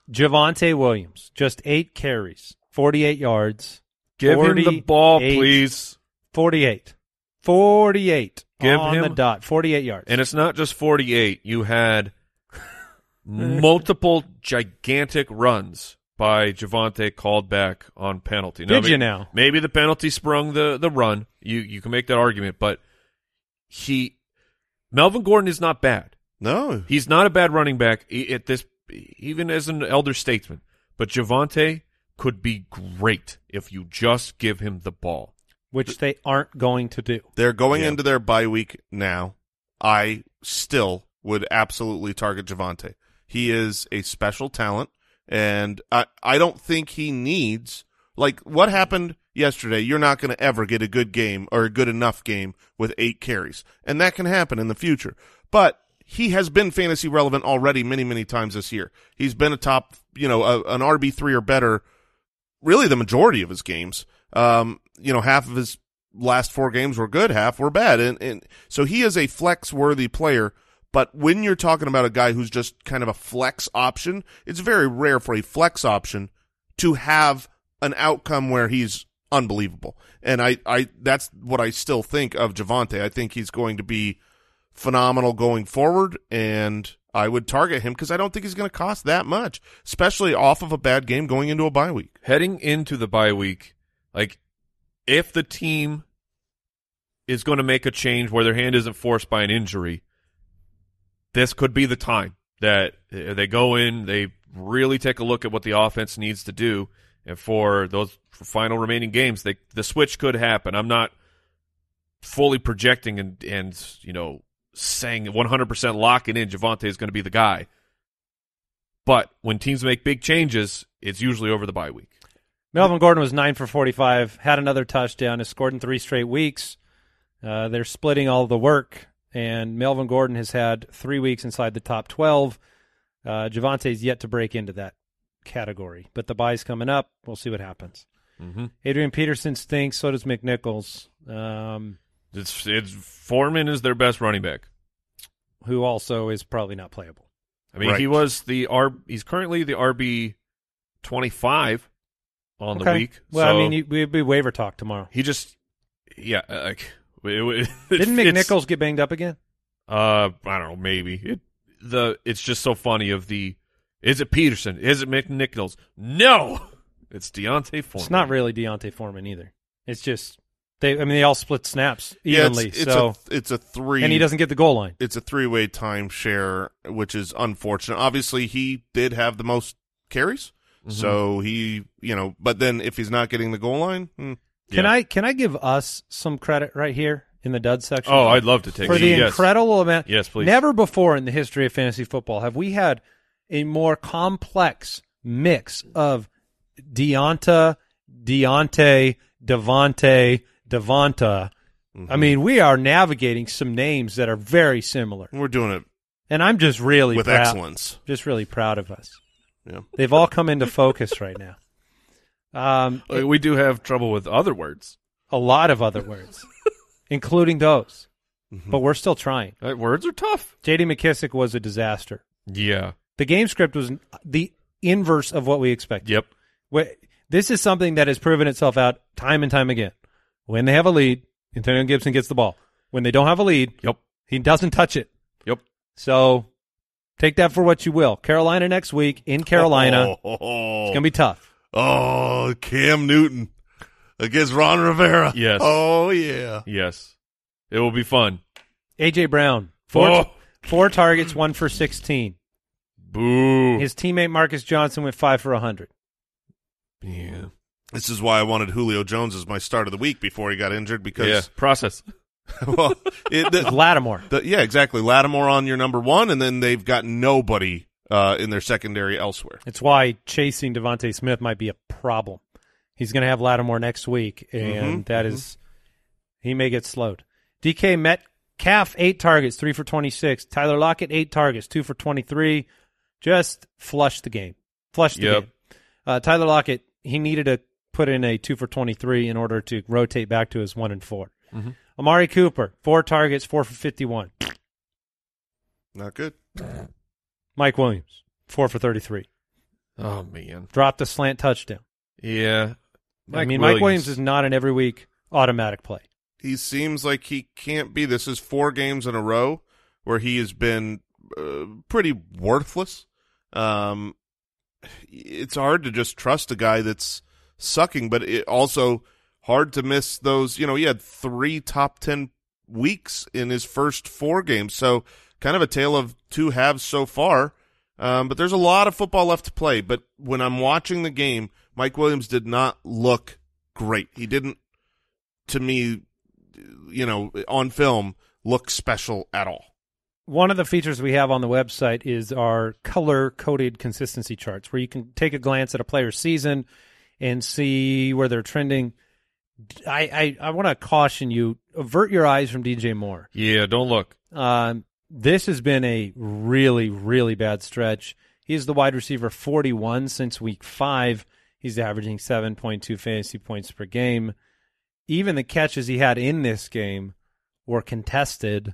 Javonte Williams, just eight carries, forty-eight yards. Give forty-eight, him the ball, please. forty-eight. forty-eight Give on him, the dot, forty-eight yards. And it's not just forty-eight. You had multiple gigantic runs by Javonte called back on penalty. Now, Did maybe, you now? Maybe the penalty sprung the, the run. You you can make that argument, but he Melvin Gordon is not bad. No. He's not a bad running back he, at this, even as an elder statesman. But Javonte could be great if you just give him the ball. Which they aren't going to do. They're going yeah. into their bye week now. I still would absolutely target Javonte. He is a special talent, and I, I don't think he needs – like what happened yesterday, you're not going to ever get a good game or a good enough game with eight carries, and that can happen in the future. But he has been fantasy relevant already many, many times this year. He's been a top – you know, a, an R B three or better really the majority of his games. Um, you know, half of his last four games were good, half were bad. And, and so he is a flex-worthy player. But when you're talking about a guy who's just kind of a flex option, it's very rare for a flex option to have an outcome where he's unbelievable. And I, I that's what I still think of Javonte. I think he's going to be phenomenal going forward, and I would target him because I don't think he's going to cost that much, especially off of a bad game going into a bye week. Heading into the bye week, like if the team is going to make a change where their hand isn't forced by an injury, this could be the time that they go in, they really take a look at what the offense needs to do, and for those final remaining games, they, the switch could happen. I'm not fully projecting and, and you know, saying one hundred percent locking in Javonte is going to be the guy. But when teams make big changes, it's usually over the bye week. Melvin Gordon was nine for forty-five, had another touchdown, has scored in three straight weeks. Uh, they're splitting all the work, and Melvin Gordon has had three weeks inside the top twelve. Uh, Javonte's yet to break into that category, but the bye's coming up. We'll see what happens. Mm-hmm. Adrian Peterson stinks, so does McNichols. Um, it's, it's Foreman is their best running back, who also is probably not playable. I mean, right. he was the R. He's currently the R B twenty-five. On okay. the week. Well, so, I mean, we'd be waiver talk tomorrow. He just, yeah. like it, it, Didn't McNichols get banged up again? Uh, I don't know, maybe. It, the It's just so funny of the, is it Peterson? Is it McNichols? No! It's Deontay Foreman. It's not really Deontay Foreman either. It's just, they. I mean, they all split snaps evenly. Yeah, it's, it's, so, a, it's a three. And he doesn't get the goal line. It's a three-way timeshare, which is unfortunate. Obviously, he did have the most carries. Mm-hmm. So he, you know, but then if he's not getting the goal line, hmm. can yeah. I can I give us some credit right here in the dud section? Oh, I'd love to take for it. the yes. incredible amount. Yes, please. Never before in the history of fantasy football have we had a more complex mix of Deonta, Deontay, Devontae, Devonta. Mm-hmm. I mean, we are navigating some names that are very similar. We're doing it, and I'm just really with proud, excellence. Just really proud of us. Yeah. They've all come into focus right now. Um, we do have trouble with other words. A lot of other words, including those. Mm-hmm. But we're still trying. Right, words are tough. J D. McKissick was a disaster. Yeah. The game script was the inverse of what we expected. Yep. This is something that has proven itself out time and time again. When they have a lead, Antonio Gibson gets the ball. When they don't have a lead, yep. he doesn't touch it. Yep. So... take that for what you will. Carolina next week in Carolina. Oh, oh, oh. It's going to be tough. Oh, Cam Newton against Ron Rivera. Yes. Oh, yeah. Yes. It will be fun. A J. Brown, four, oh. four targets, one for sixteen. Boo. His teammate Marcus Johnson went five for one hundred. Yeah. This is why I wanted Julio Jones as my start of the week before he got injured because yeah. process. well, it, the, Lattimore. The, yeah, exactly. Lattimore on your number one, and then they've got nobody uh, in their secondary elsewhere. It's why chasing Devontae Smith might be a problem. He's going to have Lattimore next week, and mm-hmm, that mm-hmm. is he may get slowed. D K Metcalf, eight targets, three for twenty-six. Tyler Lockett, eight targets, two for twenty-three. Just flush the game. Flush the yep. game. Uh, Tyler Lockett, he needed to put in a two for twenty-three in order to rotate back to his one and four. Mm-hmm. Amari Cooper, four targets, four for fifty-one. Not good. Mike Williams, four for thirty-three. Oh, man. Dropped a slant touchdown. Yeah. Mike I mean, Williams. Mike Williams is not an every week automatic play. he seems like he can't be. This is four games in a row where he has been uh, pretty worthless. Um, it's hard to just trust a guy that's sucking, but it also hard to miss those. You know, he had three top ten weeks in his first four games, so kind of a tale of two halves so far. Um, but there's a lot of football left to play. But when I'm watching the game, Mike Williams did not look great. He didn't, to me, you know, on film, look special at all. One of the features we have on the website is our color-coded consistency charts, where you can take a glance at a player's season and see where they're trending. I, I, I want to caution you, avert your eyes from D J Moore. Yeah, don't look. Um, this has been a really, really bad stretch. He's the wide receiver forty-one since week five. He's averaging seven point two fantasy points per game. Even the catches he had in this game were contested,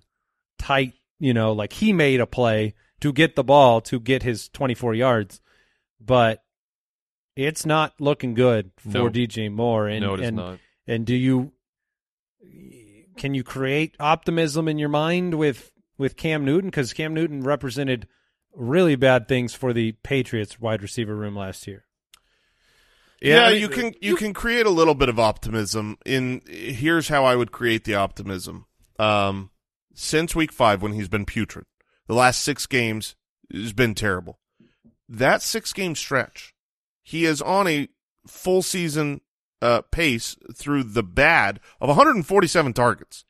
tight. You know, like he made a play to get the ball to get his twenty-four yards, but it's not looking good for no. D J Moore. And, no, it is and, not. And do you can you create optimism in your mind with with Cam Newton? Because Cam Newton represented really bad things for the Patriots wide receiver room last year. Yeah, yeah you can you, you can create a little bit of optimism. In here's how I would create the optimism. Um, Since week five, when he's been putrid, the last six games has been terrible. That six-game stretch, he is on a full-season uh, pace through the bad of one hundred forty-seven targets.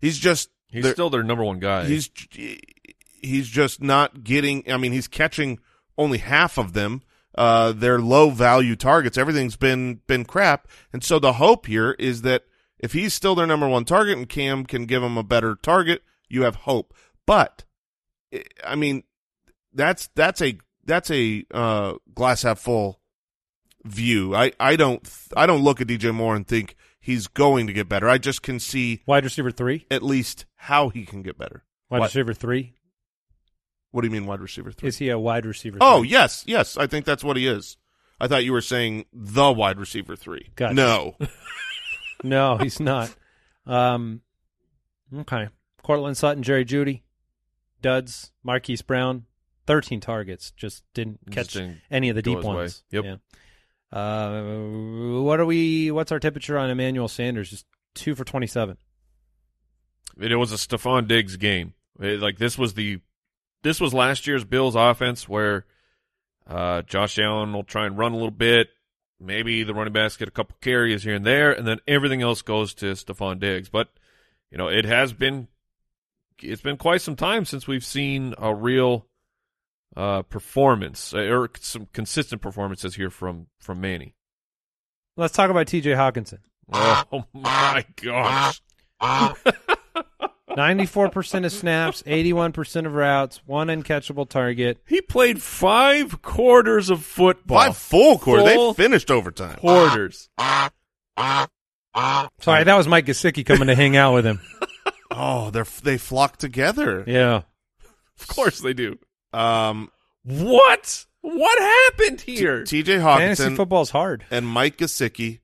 He's just he's their, still their number one guy. He's he's just not getting. I mean, he's catching only half of them. Uh, they're low-value targets. Everything's been been crap, and so the hope here is that if he's still their number one target and Cam can give him a better target, you have hope. But, I mean, that's that's a that's a uh, glass half full view. I I don't I don't look at D J Moore and think he's going to get better. I just can see wide receiver three, at least how he can get better. Wide what? receiver three. What do you mean wide receiver three? Is he a wide receiver? Oh three? yes, yes. I think that's what he is. I thought you were saying the wide receiver three. Gotcha. No. No, he's not. Um, okay. Courtland Sutton, Jerry Jeudy, duds, Marquise Brown, thirteen targets. Just didn't catch just didn't any of the deep ones. Way. Yep. Yeah. Uh, what are we? What's our temperature on Emmanuel Sanders? Just two for twenty-seven. It was a Stephon Diggs game. It, like this was the, this was last year's Bills offense where uh, Josh Allen will try and run a little bit. Maybe the running backs get a couple carries here and there, and then everything else goes to Stephon Diggs. But, you know, it has been it's been quite some time since we've seen a real uh, performance or some consistent performances here from, from Manny. Let's talk about T J Hawkinson. Oh, my gosh. ninety-four percent of snaps, eighty-one percent of routes, one uncatchable target. He played five quarters of football. Five full quarters. Full they finished overtime. Quarters. Sorry, that was Mike Gesicki coming to hang out with him. Oh, they they flock together. Yeah. Of course they do. Um, What? What happened here? T J Hawkinson. Fantasy football's hard. And Mike Gesicki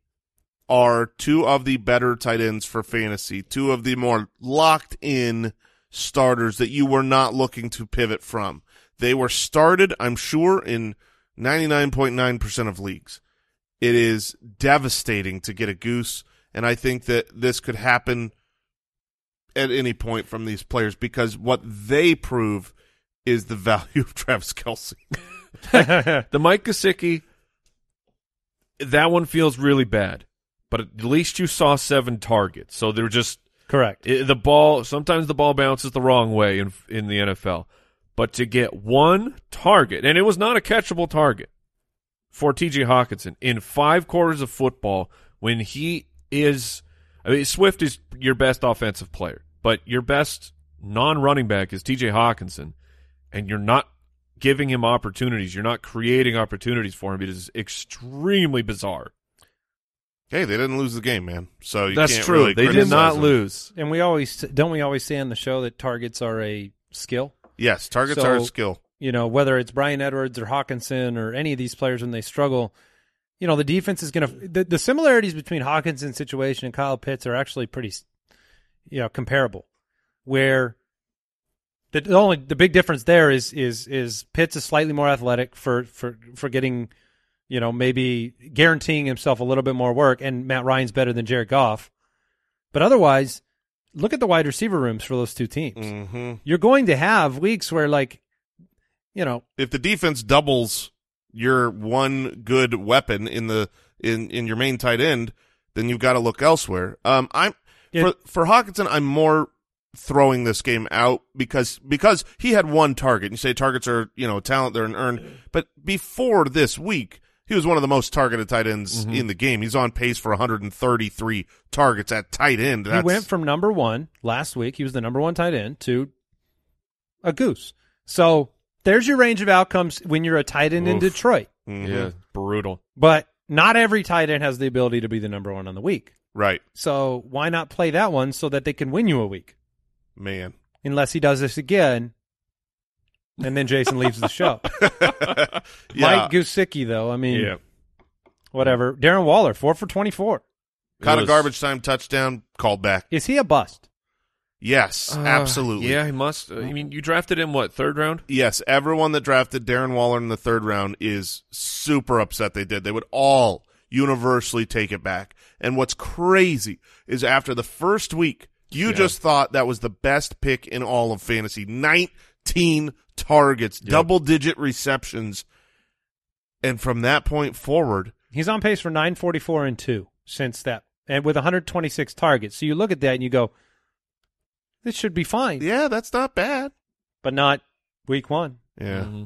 are two of the better tight ends for fantasy, two of the more locked-in starters that you were not looking to pivot from. They were started, I'm sure, in ninety-nine point nine percent of leagues. It is devastating to get a goose, and I think that this could happen at any point from these players because what they prove is the value of Travis Kelce. Like, the Mike Gesicki, that one feels really bad. But at least you saw seven targets. So they're just correct. It, the ball sometimes the ball bounces the wrong way in in the N F L. But to get one target, and it was not a catchable target for T J Hawkinson in five quarters of football when he is I mean Swift is your best offensive player, but your best non-running back is T J Hawkinson, and you're not giving him opportunities. You're not creating opportunities for him. It is extremely bizarre. Hey, they didn't lose the game, man. So you that's can't true. Really they did not them. Lose, and we always don't. We always say on the show that targets are a skill. Yes, targets so, are a skill. You know, whether it's Bryan Edwards or Hawkinson or any of these players when they struggle, you know, the defense is going to. The, the similarities between Hawkinson's situation and Kyle Pitts are actually pretty you know, comparable, where the, the only the big difference there is is is Pitts is slightly more athletic for for for getting, you know, maybe guaranteeing himself a little bit more work, and Matt Ryan's better than Jared Goff. But otherwise, look at the wide receiver rooms for those two teams. Mm-hmm. You're going to have weeks where, like, you know, if the defense doubles your one good weapon in the in in your main tight end, then you've got to look elsewhere. Um, I'm it, for for Hawkinson, I'm more throwing this game out because because he had one target. You say targets are, you know, talent, they're an earned, but before this week, he was one of the most targeted tight ends mm-hmm. in the game. He's on pace for one hundred thirty-three targets at tight end. That's... He went from number one last week. He was the number one tight end to a goose. So there's your range of outcomes when you're a tight end Oof. in Detroit. Mm-hmm. Yeah, brutal. But not every tight end has the ability to be the number one on the week. Right. So why not play that one so that they can win you a week? Man. Unless he does this again. And then Jason leaves the show. yeah. Mike Gesicki, though, I mean, yeah. whatever. Darren Waller, four for twenty-four. Caught was... a garbage time touchdown, called back. Is he a bust? Yes, uh, absolutely. Yeah, he must. I mean, you drafted him, what, third round? Yes, everyone that drafted Darren Waller in the third round is super upset they did. They would all universally take it back. And what's crazy is after the first week, you yeah. just thought that was the best pick in all of fantasy. nineteen targets, yep. double-digit receptions, and from that point forward, he's on pace for nine forty-four and two since that, and with one hundred twenty-six targets. So you look at that and you go, "This should be fine." Yeah, that's not bad, but not week one. Yeah. Mm-hmm.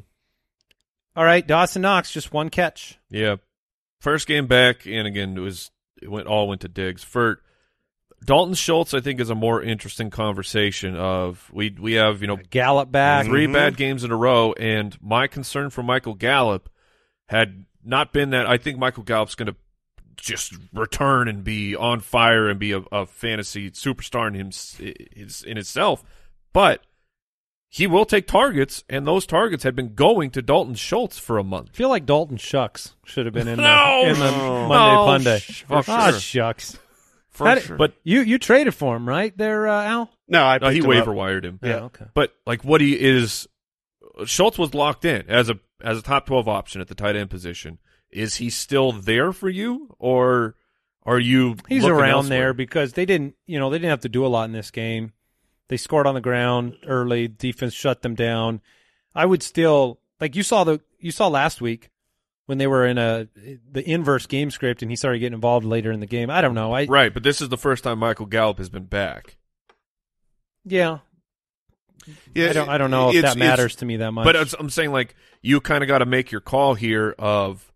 All right, Dawson Knox, just one catch. Yeah, first game back, and again it was it went all went to Diggs. For Dalton Schultz, I think, is a more interesting conversation of we we have, you know, Gallup back. Three mm-hmm. bad games in a row, and my concern for Michael Gallup had not been that I think Michael Gallup's going to just return and be on fire and be a, a fantasy superstar in, him, his, in itself, but he will take targets, and those targets had been going to Dalton Schultz for a month. I feel like Dalton Shucks should have been in, no! the, in the oh, Monday Punday. Sh- oh, sure. oh, Shucks. It, sure. But you, you traded for him, right there, uh, Al? No, I no, he waiver wired him. Yeah, yeah, okay. But like, what he is, Schultz was locked in as a as a top twelve option at the tight end position. Is he still there for you, or are you? He's around elsewhere? There because they didn't, you know, they didn't have to do a lot in this game. They scored on the ground early. Defense shut them down. I would still like you saw the you saw last week. When they were in a the inverse game script and he started getting involved later in the game. I don't know. I, right, but this is the first time Michael Gallup has been back. Yeah. yeah I, don't, I don't know if that matters to me that much. But I'm saying, like, you kind of got to make your call here of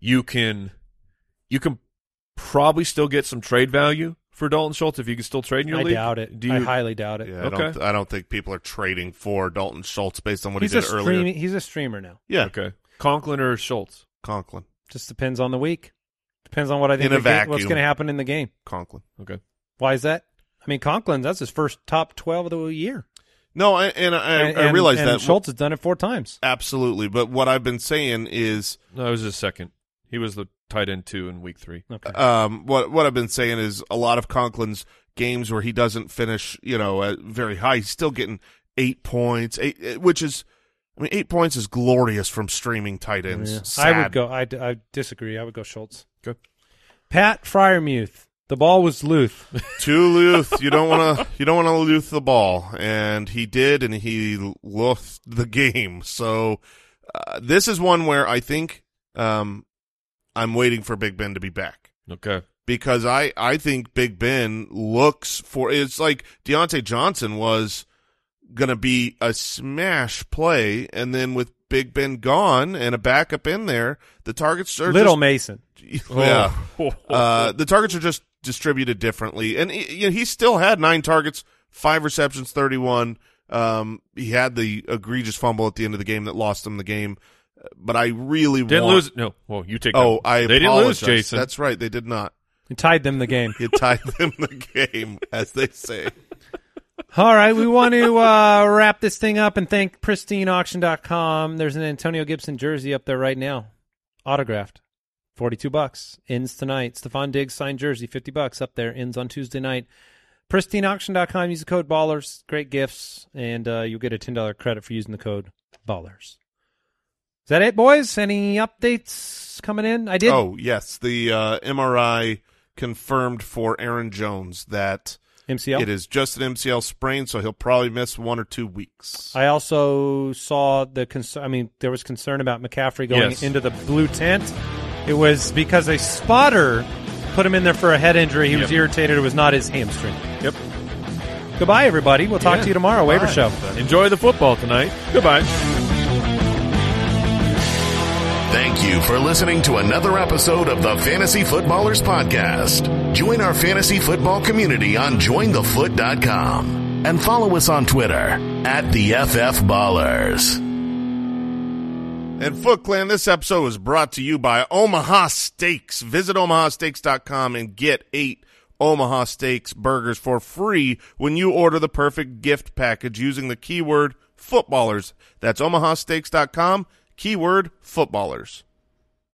you can you can probably still get some trade value for Dalton Schultz if you can still trade in your I league. I doubt it. Do you, I highly doubt it. Yeah, okay. I, don't, I don't think people are trading for Dalton Schultz based on what he's he did earlier. Stream, he's a streamer now. Yeah. Okay. Conklin or Schultz? Conklin. Just depends on the week. Depends on what I think in a vacuum. What's going to happen in the game. Conklin. Okay. Why is that? I mean, Conklin, that's his first top twelve of the year. No, I, and I, and, I realize and that. Schultz has done it four times. Absolutely. But what I've been saying is. No, it was his second. He was the tight end two in week three. Okay. Um, what, what I've been saying is a lot of Conklin's games where he doesn't finish, you know, uh, very high, he's still getting eight points, eight, which is. I mean, eight points is glorious from streaming tight ends. Yeah. Sad. I would go. I, I disagree. I would go Schultz. Okay. Pat Freiermuth. The ball was Luth. Too Luth. You don't want to. You don't want to Luth the ball, and he did, and he Luthed the game. So uh, this is one where I think um, I'm waiting for Big Ben to be back. Okay. Because I, I think Big Ben looks for. It's like Deontay Johnson was. Going to be a smash play, and then with Big Ben gone and a backup in there, the targets are Little just, Mason. Yeah, uh, the targets are just distributed differently, and he, you know, he still had nine targets, five receptions, thirty-one. Um, he had the egregious fumble at the end of the game that lost him the game, but I really didn't want, lose. No, well, you take. Oh, that. I they apologize. Didn't lose, Jason. That's right, they did not. It tied them the game. It tied them the game, as they say. All right, we want to uh, wrap this thing up and thank pristine auction dot com. There's an Antonio Gibson jersey up there right now, autographed, forty-two bucks. Ends tonight. Stephon Diggs signed jersey, fifty bucks up there. Ends on Tuesday night. pristine auction dot com. Use the code BALLERS. Great gifts, and uh, you'll get a ten dollars credit for using the code BALLERS. Is that it, boys? Any updates coming in? I did. Oh, yes. The uh, M R I confirmed for Aaron Jones that M C L? It is just an M C L sprain, so he'll probably miss one or two weeks. I also saw the concern. I mean, there was concern about McCaffrey going yes. into the blue tent. It was because a spotter put him in there for a head injury. He yep. was irritated. It was not his hamstring. Yep. Goodbye, everybody. We'll talk yeah. to you tomorrow. Goodbye. Waiver Show. Enjoy the football tonight. Goodbye. Thank you for listening to another episode of the Fantasy Footballers Podcast. Join our fantasy football community on join the foot dot com and follow us on Twitter at the F F Ballers. And Foot Clan, this episode is brought to you by Omaha Steaks. Visit omaha steaks dot com and get eight Omaha Steaks burgers for free when you order the perfect gift package using the keyword footballers. That's omaha steaks dot com. Keyword footballers.